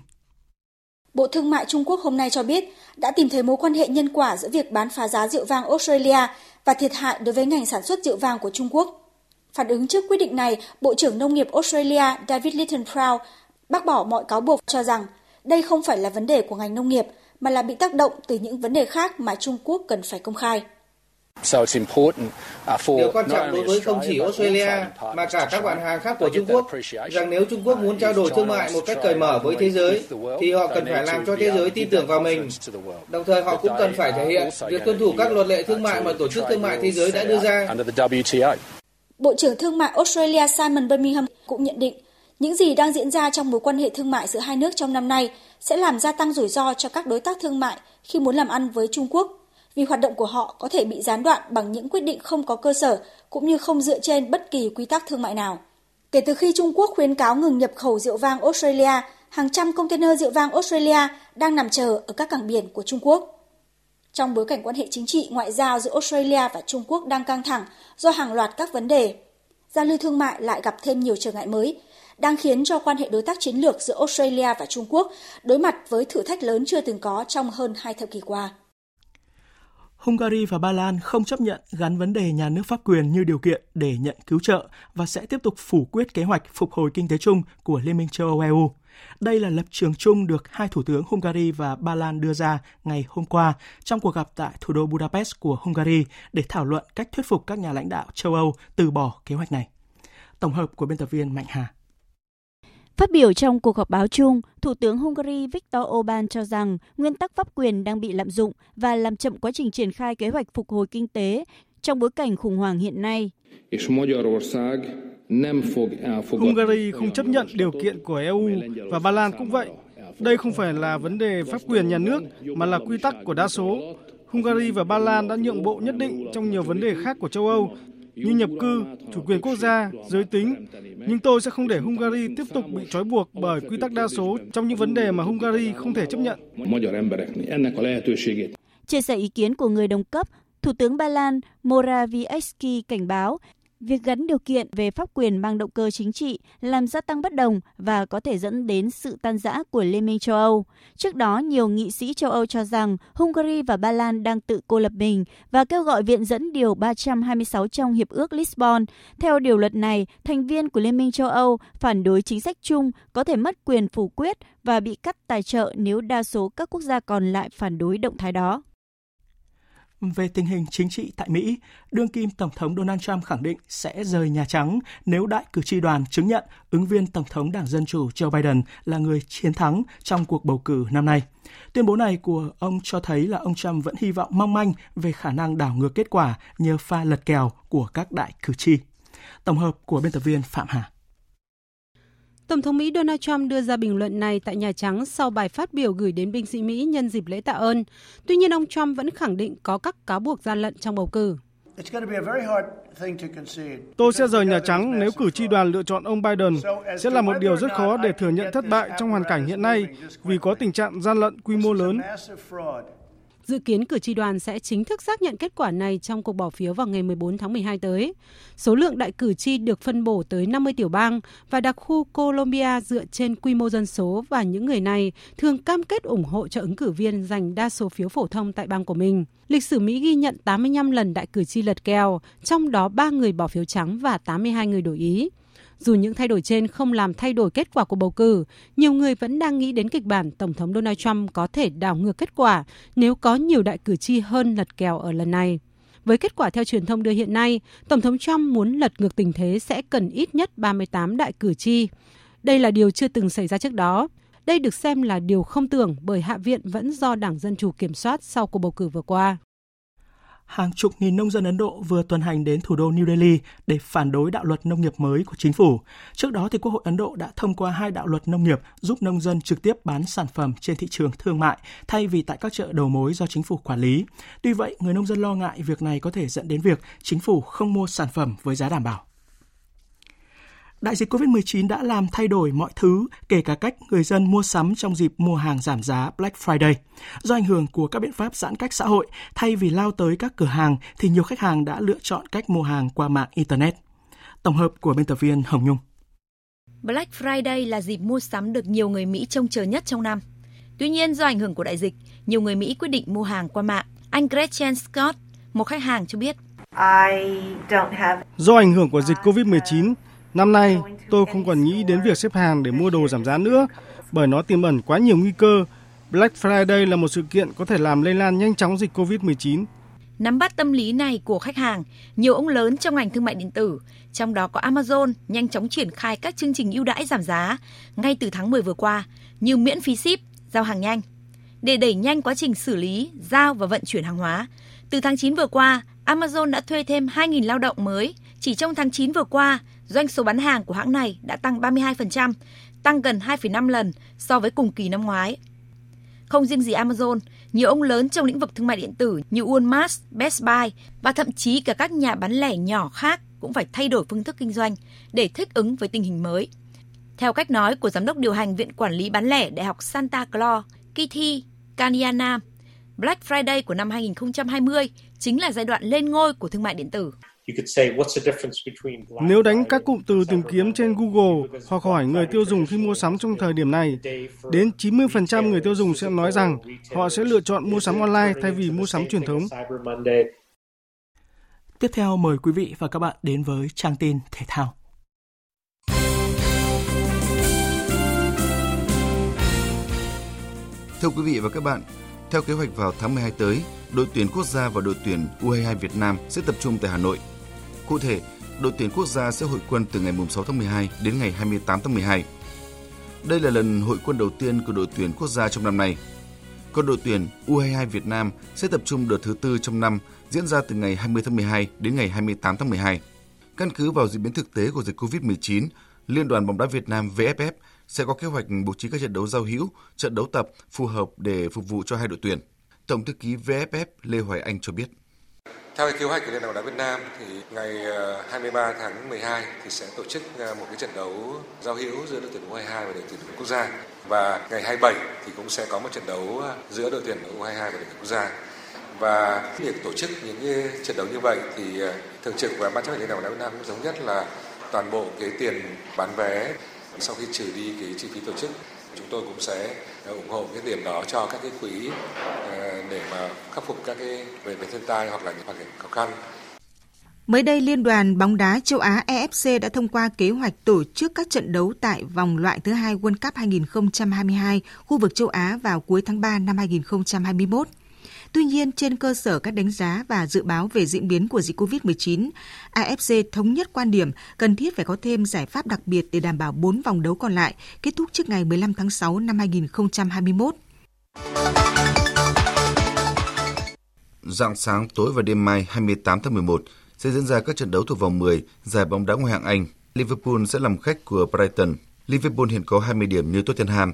Bộ Thương mại Trung Quốc hôm nay cho biết đã tìm thấy mối quan hệ nhân quả giữa việc bán phá giá rượu vang Australia và thiệt hại đối với ngành sản xuất rượu vang của Trung Quốc. Phản ứng trước quyết định này, Bộ trưởng Nông nghiệp Australia David Littleproud bác bỏ mọi cáo buộc, cho rằng đây không phải là vấn đề của ngành nông nghiệp mà là bị tác động từ những vấn đề khác mà Trung Quốc cần phải công khai. Điều quan trọng đối với không chỉ Australia mà cả các bạn hàng khác của Trung Quốc rằng nếu Trung Quốc muốn trao đổi thương mại một cách cởi mở với thế giới thì họ cần phải làm cho thế giới tin tưởng vào mình. Đồng thời họ cũng cần phải thể hiện việc tuân thủ các luật lệ thương mại mà Tổ chức Thương mại Thế giới đã đưa ra. Bộ trưởng Thương mại Australia Simon Birmingham cũng nhận định những gì đang diễn ra trong mối quan hệ thương mại giữa hai nước trong năm nay sẽ làm gia tăng rủi ro cho các đối tác thương mại khi muốn làm ăn với Trung Quốc, vì hoạt động của họ có thể bị gián đoạn bằng những quyết định không có cơ sở cũng như không dựa trên bất kỳ quy tắc thương mại nào. Kể từ khi Trung Quốc khuyến cáo ngừng nhập khẩu rượu vang Australia, hàng trăm container rượu vang Australia đang nằm chờ ở các cảng biển của Trung Quốc. Trong bối cảnh quan hệ chính trị ngoại giao giữa Australia và Trung Quốc đang căng thẳng do hàng loạt các vấn đề, giao lưu thương mại lại gặp thêm nhiều trở ngại mới, đang khiến cho quan hệ đối tác chiến lược giữa Australia và Trung Quốc đối mặt với thử thách lớn chưa từng có trong hơn hai thập kỷ qua. Hungary và Ba Lan không chấp nhận gắn vấn đề nhà nước pháp quyền như điều kiện để nhận cứu trợ và sẽ tiếp tục phủ quyết kế hoạch phục hồi kinh tế chung của Liên minh châu Âu e u. Đây là lập trường chung được hai thủ tướng Hungary và Ba Lan đưa ra ngày hôm qua trong cuộc gặp tại thủ đô Budapest của Hungary để thảo luận cách thuyết phục các nhà lãnh đạo châu Âu từ bỏ kế hoạch này. Tổng hợp của biên tập viên Mạnh Hà. Phát biểu trong cuộc họp báo chung, Thủ tướng Hungary Viktor Orbán cho rằng nguyên tắc pháp quyền đang bị lạm dụng và làm chậm quá trình triển khai kế hoạch phục hồi kinh tế trong bối cảnh khủng hoảng hiện nay. Hungary không chấp nhận điều kiện của e u và Ba Lan cũng vậy. Đây không phải là vấn đề pháp quyền nhà nước mà là quy tắc của đa số. Hungary và Ba Lan đã nhượng bộ nhất định trong nhiều vấn đề khác của châu Âu, như nhập cư, chủ quyền quốc gia, giới tính. Nhưng tôi sẽ không để Hungary tiếp tục bị trói buộc bởi quy tắc đa số trong những vấn đề mà Hungary không thể chấp nhận. Chia sẻ ý kiến của người đồng cấp, Thủ tướng Ba Lan Morawiecki cảnh báo việc gắn điều kiện về pháp quyền mang động cơ chính trị làm gia tăng bất đồng và có thể dẫn đến sự tan rã của Liên minh châu Âu. Trước đó, nhiều nghị sĩ châu Âu cho rằng Hungary và Ba Lan đang tự cô lập mình và kêu gọi viện dẫn điều ba trăm hai mươi sáu trong Hiệp ước Lisbon. Theo điều luật này, thành viên của Liên minh châu Âu phản đối chính sách chung có thể mất quyền phủ quyết và bị cắt tài trợ nếu đa số các quốc gia còn lại phản đối động thái đó. Về tình hình chính trị tại Mỹ, đương kim Tổng thống Donald Trump khẳng định sẽ rời Nhà Trắng nếu đại cử tri đoàn chứng nhận ứng viên Tổng thống Đảng Dân Chủ Joe Biden là người chiến thắng trong cuộc bầu cử năm nay. Tuyên bố này của ông cho thấy là ông Trump vẫn hy vọng mong manh về khả năng đảo ngược kết quả nhờ pha lật kèo của các đại cử tri. Tổng hợp của biên tập viên Phạm Hà. Tổng thống Mỹ Donald Trump đưa ra bình luận này tại Nhà Trắng sau bài phát biểu gửi đến binh sĩ Mỹ nhân dịp lễ tạ ơn. Tuy nhiên, ông Trump vẫn khẳng định có các cáo buộc gian lận trong bầu cử. Tôi sẽ rời Nhà Trắng nếu cử tri đoàn lựa chọn ông Biden. Sẽ là một điều rất khó để thừa nhận thất bại trong hoàn cảnh hiện nay vì có tình trạng gian lận quy mô lớn. Dự kiến cử tri đoàn sẽ chính thức xác nhận kết quả này trong cuộc bỏ phiếu vào ngày mười bốn tháng mười hai tới. Số lượng đại cử tri được phân bổ tới năm mươi tiểu bang và đặc khu Colombia dựa trên quy mô dân số, và những người này thường cam kết ủng hộ cho ứng cử viên giành đa số phiếu phổ thông tại bang của mình. Lịch sử Mỹ ghi nhận tám mươi lăm lần đại cử tri lật kèo, trong đó ba người bỏ phiếu trắng và tám mươi hai người đổi ý. Dù những thay đổi trên không làm thay đổi kết quả của bầu cử, nhiều người vẫn đang nghĩ đến kịch bản Tổng thống Donald Trump có thể đảo ngược kết quả nếu có nhiều đại cử tri hơn lật kèo ở lần này. Với kết quả theo truyền thông đưa hiện nay, Tổng thống Trump muốn lật ngược tình thế sẽ cần ít nhất ba mươi tám đại cử tri. Đây là điều chưa từng xảy ra trước đó. Đây được xem là điều không tưởng bởi Hạ viện vẫn do Đảng Dân Chủ kiểm soát sau cuộc bầu cử vừa qua. Hàng chục nghìn nông dân Ấn Độ vừa tuần hành đến thủ đô New Delhi để phản đối đạo luật nông nghiệp mới của chính phủ. Trước đó, thì Quốc hội Ấn Độ đã thông qua hai đạo luật nông nghiệp giúp nông dân trực tiếp bán sản phẩm trên thị trường thương mại thay vì tại các chợ đầu mối do chính phủ quản lý. Tuy vậy, người nông dân lo ngại việc này có thể dẫn đến việc chính phủ không mua sản phẩm với giá đảm bảo. Đại dịch cô vít mười chín đã làm thay đổi mọi thứ, kể cả cách người dân mua sắm trong dịp mua hàng giảm giá Black Friday. Do ảnh hưởng của các biện pháp giãn cách xã hội, thay vì lao tới các cửa hàng thì nhiều khách hàng đã lựa chọn cách mua hàng qua mạng Internet. Tổng hợp của biên tập viên Hồng Nhung. Black Friday là dịp mua sắm được nhiều người Mỹ trông chờ nhất trong năm. Tuy nhiên, do ảnh hưởng của đại dịch, nhiều người Mỹ quyết định mua hàng qua mạng. Anh Gretchen Scott, một khách hàng cho biết. Have... Do ảnh hưởng của dịch cô vít mười chín, năm nay, tôi không còn nghĩ đến việc xếp hàng để mua đồ giảm giá nữa, bởi nó tiềm ẩn quá nhiều nguy cơ. Black Friday là một sự kiện có thể làm lây lan nhanh chóng dịch cô vít mười chín. Nắm bắt tâm lý này của khách hàng, nhiều ông lớn trong ngành thương mại điện tử, trong đó có Amazon, nhanh chóng triển khai các chương trình ưu đãi giảm giá ngay từ tháng mười vừa qua, như miễn phí ship, giao hàng nhanh. Để đẩy nhanh quá trình xử lý, giao và vận chuyển hàng hóa, từ tháng chín vừa qua, Amazon đã thuê thêm hai nghìn lao động mới. Chỉ trong tháng chín vừa qua, doanh số bán hàng của hãng này đã tăng ba mươi hai phần trăm, tăng gần hai phẩy năm lần so với cùng kỳ năm ngoái. Không riêng gì Amazon, nhiều ông lớn trong lĩnh vực thương mại điện tử như Walmart, Best Buy và thậm chí cả các nhà bán lẻ nhỏ khác cũng phải thay đổi phương thức kinh doanh để thích ứng với tình hình mới. Theo cách nói của Giám đốc điều hành Viện Quản lý Bán lẻ Đại học Santa Claus, Kitty Kaniana, Black Friday của năm hai không hai không chính là giai đoạn lên ngôi của thương mại điện tử. Nếu đánh các cụm từ tìm kiếm trên Google hoặc hỏi người tiêu dùng khi mua sắm trong thời điểm này, đến chín mươi phần trăm người tiêu dùng sẽ nói rằng họ sẽ lựa chọn mua sắm online thay vì mua sắm truyền thống. Tiếp theo mời quý vị và các bạn đến với trang tin thể thao. Thưa quý vị và các bạn, theo kế hoạch vào tháng mười hai tới, đội tuyển quốc gia và đội tuyển u hai hai Việt Nam sẽ tập trung tại Hà Nội. Cụ thể, đội tuyển quốc gia sẽ hội quân từ ngày sáu tháng mười hai đến ngày hai mươi tám tháng mười hai. Đây là lần hội quân đầu tiên của đội tuyển quốc gia trong năm nay. Còn đội tuyển u hai hai Việt Nam sẽ tập trung đợt thứ tư trong năm, diễn ra từ ngày hai mươi tháng mười hai đến ngày hai mươi tám tháng mười hai. Căn cứ vào diễn biến thực tế của dịch cô vít mười chín, Liên đoàn bóng đá Việt Nam vê ép ép sẽ có kế hoạch bố trí các trận đấu giao hữu, trận đấu tập phù hợp để phục vụ cho hai đội tuyển. Tổng thư ký vê ép ép Lê Hoài Anh cho biết. Theo kế hoạch của Liên đoàn bóng đá Việt Nam thì ngày hai mươi ba tháng mười hai thì sẽ tổ chức một cái trận đấu giao hữu giữa đội tuyển u hai hai và đội tuyển quốc gia, và ngày hai mươi bảy thì cũng sẽ có một trận đấu giữa đội tuyển u hai hai và đội tuyển quốc gia. Và việc tổ chức những cái trận đấu như vậy thì thường trực và ban chấp hành Liên đoàn bóng đá Việt Nam cũng thống nhất là toàn bộ cái tiền bán vé sau khi trừ đi cái chi phí tổ chức, chúng tôi cũng sẽ ủng hộ cái điểm đó cho các cái quỹ để mà khắc phục các cái về về thiên tai hoặc là những hoàn cảnh khó khăn. Mới đây, Liên đoàn bóng đá châu Á e ép xê đã thông qua kế hoạch tổ chức các trận đấu tại vòng loại thứ hai World Cup hai không hai hai khu vực châu Á vào cuối tháng ba năm hai không hai mốt. Tuy nhiên, trên cơ sở các đánh giá và dự báo về diễn biến của dịch cô vít mười chín, a ép xê thống nhất quan điểm cần thiết phải có thêm giải pháp đặc biệt để đảm bảo bốn vòng đấu còn lại kết thúc trước ngày mười lăm tháng sáu năm hai không hai mốt. Rạng sáng, tối và đêm mai hai mươi tám tháng mười một sẽ diễn ra các trận đấu thuộc vòng mười giải bóng đá ngoại hạng Anh. Liverpool sẽ làm khách của Brighton. Liverpool hiện có hai mươi điểm như Tottenham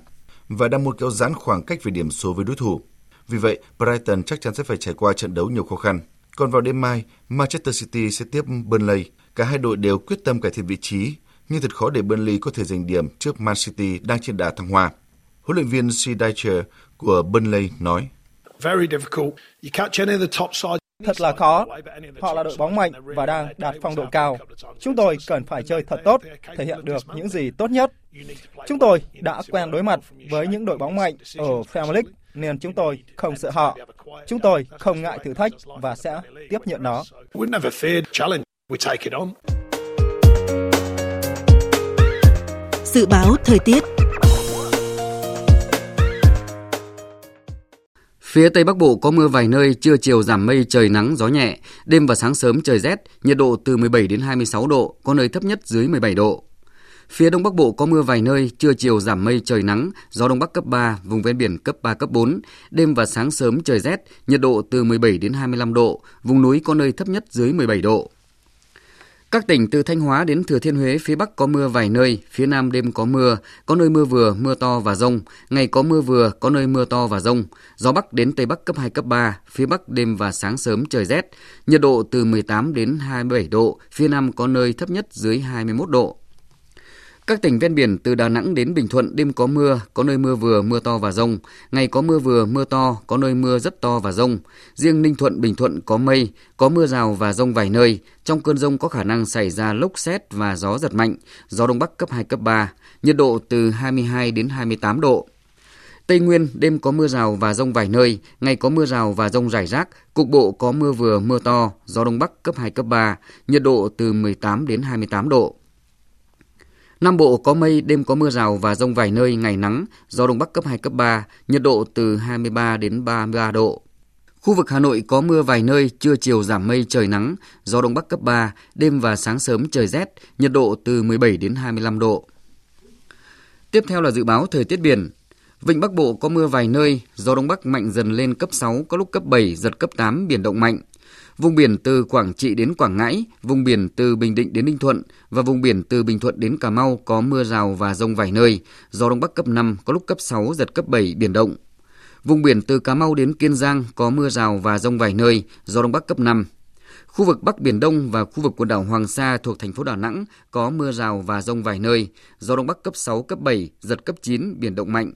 và đang muốn kéo giãn khoảng cách về điểm số với đối thủ. Vì vậy, Brighton chắc chắn sẽ phải trải qua trận đấu nhiều khó khăn. Còn vào đêm mai, Manchester City sẽ tiếp Burnley. Cả hai đội đều quyết tâm cải thiện vị trí, nhưng thật khó để Burnley có thể giành điểm trước Man City đang trên đà thăng hoa. Huấn luyện viên Sean Dyche của Burnley nói: Thật là khó. Họ là đội bóng mạnh và đang đạt phong độ cao. Chúng tôi cần phải chơi thật tốt, thể hiện được những gì tốt nhất. Chúng tôi đã quen đối mặt với những đội bóng mạnh ở Premier League, nên chúng tôi không sợ họ. Chúng tôi không ngại thử thách và sẽ tiếp nhận nó. Dự báo thời tiết. Phía Tây Bắc Bộ có mưa vài nơi, trưa chiều giảm mây, trời nắng, gió nhẹ, đêm và sáng sớm trời rét, nhiệt độ từ mười bảy đến hai mươi sáu độ, có nơi thấp nhất dưới mười bảy độ. Phía Đông Bắc Bộ có mưa vài nơi, trưa chiều giảm mây, trời nắng, gió Đông Bắc cấp ba, vùng ven biển cấp ba, cấp bốn, đêm và sáng sớm trời rét, nhiệt độ từ mười bảy đến hai mươi lăm độ, vùng núi có nơi thấp nhất dưới mười bảy độ. Các tỉnh từ Thanh Hóa đến Thừa Thiên Huế, phía Bắc có mưa vài nơi, phía Nam đêm có mưa, có nơi mưa vừa, mưa to và dông, ngày có mưa vừa, có nơi mưa to và dông, gió Bắc đến Tây Bắc cấp hai, cấp ba, phía Bắc đêm và sáng sớm trời rét, nhiệt độ từ mười tám đến hai mươi bảy độ, phía Nam có nơi thấp nhất dưới hai mươi mốt độ. Các tỉnh ven biển từ Đà Nẵng đến Bình Thuận đêm có mưa, có nơi mưa vừa, mưa to và dông. Ngày có mưa vừa, mưa to, có nơi mưa rất to và dông. Riêng Ninh Thuận, Bình Thuận có mây, có mưa rào và dông vài nơi. Trong cơn dông có khả năng xảy ra lốc sét và gió giật mạnh, gió Đông Bắc cấp hai, cấp ba, nhiệt độ từ hai mươi hai đến hai mươi tám độ. Tây Nguyên đêm có mưa rào và dông vài nơi, ngày có mưa rào và dông rải rác, cục bộ có mưa vừa, mưa to, gió Đông Bắc cấp hai, cấp ba, nhiệt độ từ mười tám đến hai mươi tám độ. Nam Bộ có mây, đêm có mưa rào và dông vài nơi, ngày nắng, gió Đông Bắc cấp hai, cấp ba, nhiệt độ từ hai mươi ba đến ba mươi ba độ. Khu vực Hà Nội có mưa vài nơi, trưa chiều giảm mây, trời nắng, gió Đông Bắc cấp ba, đêm và sáng sớm trời rét, nhiệt độ từ mười bảy đến hai mươi lăm độ. Tiếp theo là dự báo thời tiết biển. Vịnh Bắc Bộ có mưa vài nơi, gió Đông Bắc mạnh dần lên cấp sáu, có lúc cấp bảy, giật cấp tám, biển động mạnh. Vùng biển từ Quảng Trị đến Quảng Ngãi, vùng biển từ Bình Định đến Ninh Thuận và vùng biển từ Bình Thuận đến Cà Mau có mưa rào và dông vài nơi, gió Đông Bắc cấp năm, có lúc cấp sáu, giật cấp bảy, biển động. Vùng biển từ Cà Mau đến Kiên Giang có mưa rào và dông vài nơi, gió Đông Bắc cấp năm. Khu vực Bắc Biển Đông và khu vực quần đảo Hoàng Sa thuộc thành phố Đà Nẵng có mưa rào và dông vài nơi, gió Đông Bắc cấp sáu, cấp bảy, giật cấp chín, biển động mạnh.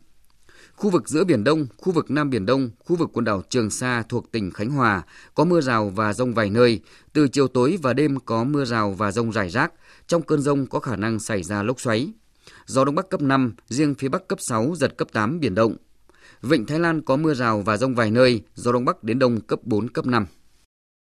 Khu vực giữa Biển Đông, khu vực Nam Biển Đông, khu vực quần đảo Trường Sa thuộc tỉnh Khánh Hòa có mưa rào và dông vài nơi. Từ chiều tối và đêm có mưa rào và dông rải rác. Trong cơn dông có khả năng xảy ra lốc xoáy. Gió Đông Bắc cấp năm, riêng phía Bắc cấp sáu, giật cấp tám, biển động. Vịnh Thái Lan có mưa rào và dông vài nơi, gió Đông Bắc đến Đông cấp bốn, cấp năm.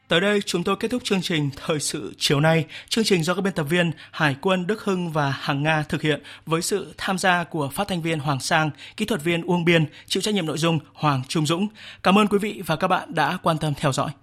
Tới đây chúng tôi kết thúc chương trình Thời sự chiều nay. Chương trình do các biên tập viên Hải Quân, Đức Hưng và Hằng Nga thực hiện với sự tham gia của phát thanh viên Hoàng Sang, kỹ thuật viên Uông Biên, chịu trách nhiệm nội dung Hoàng Trung Dũng. Cảm ơn quý vị và các bạn đã quan tâm theo dõi.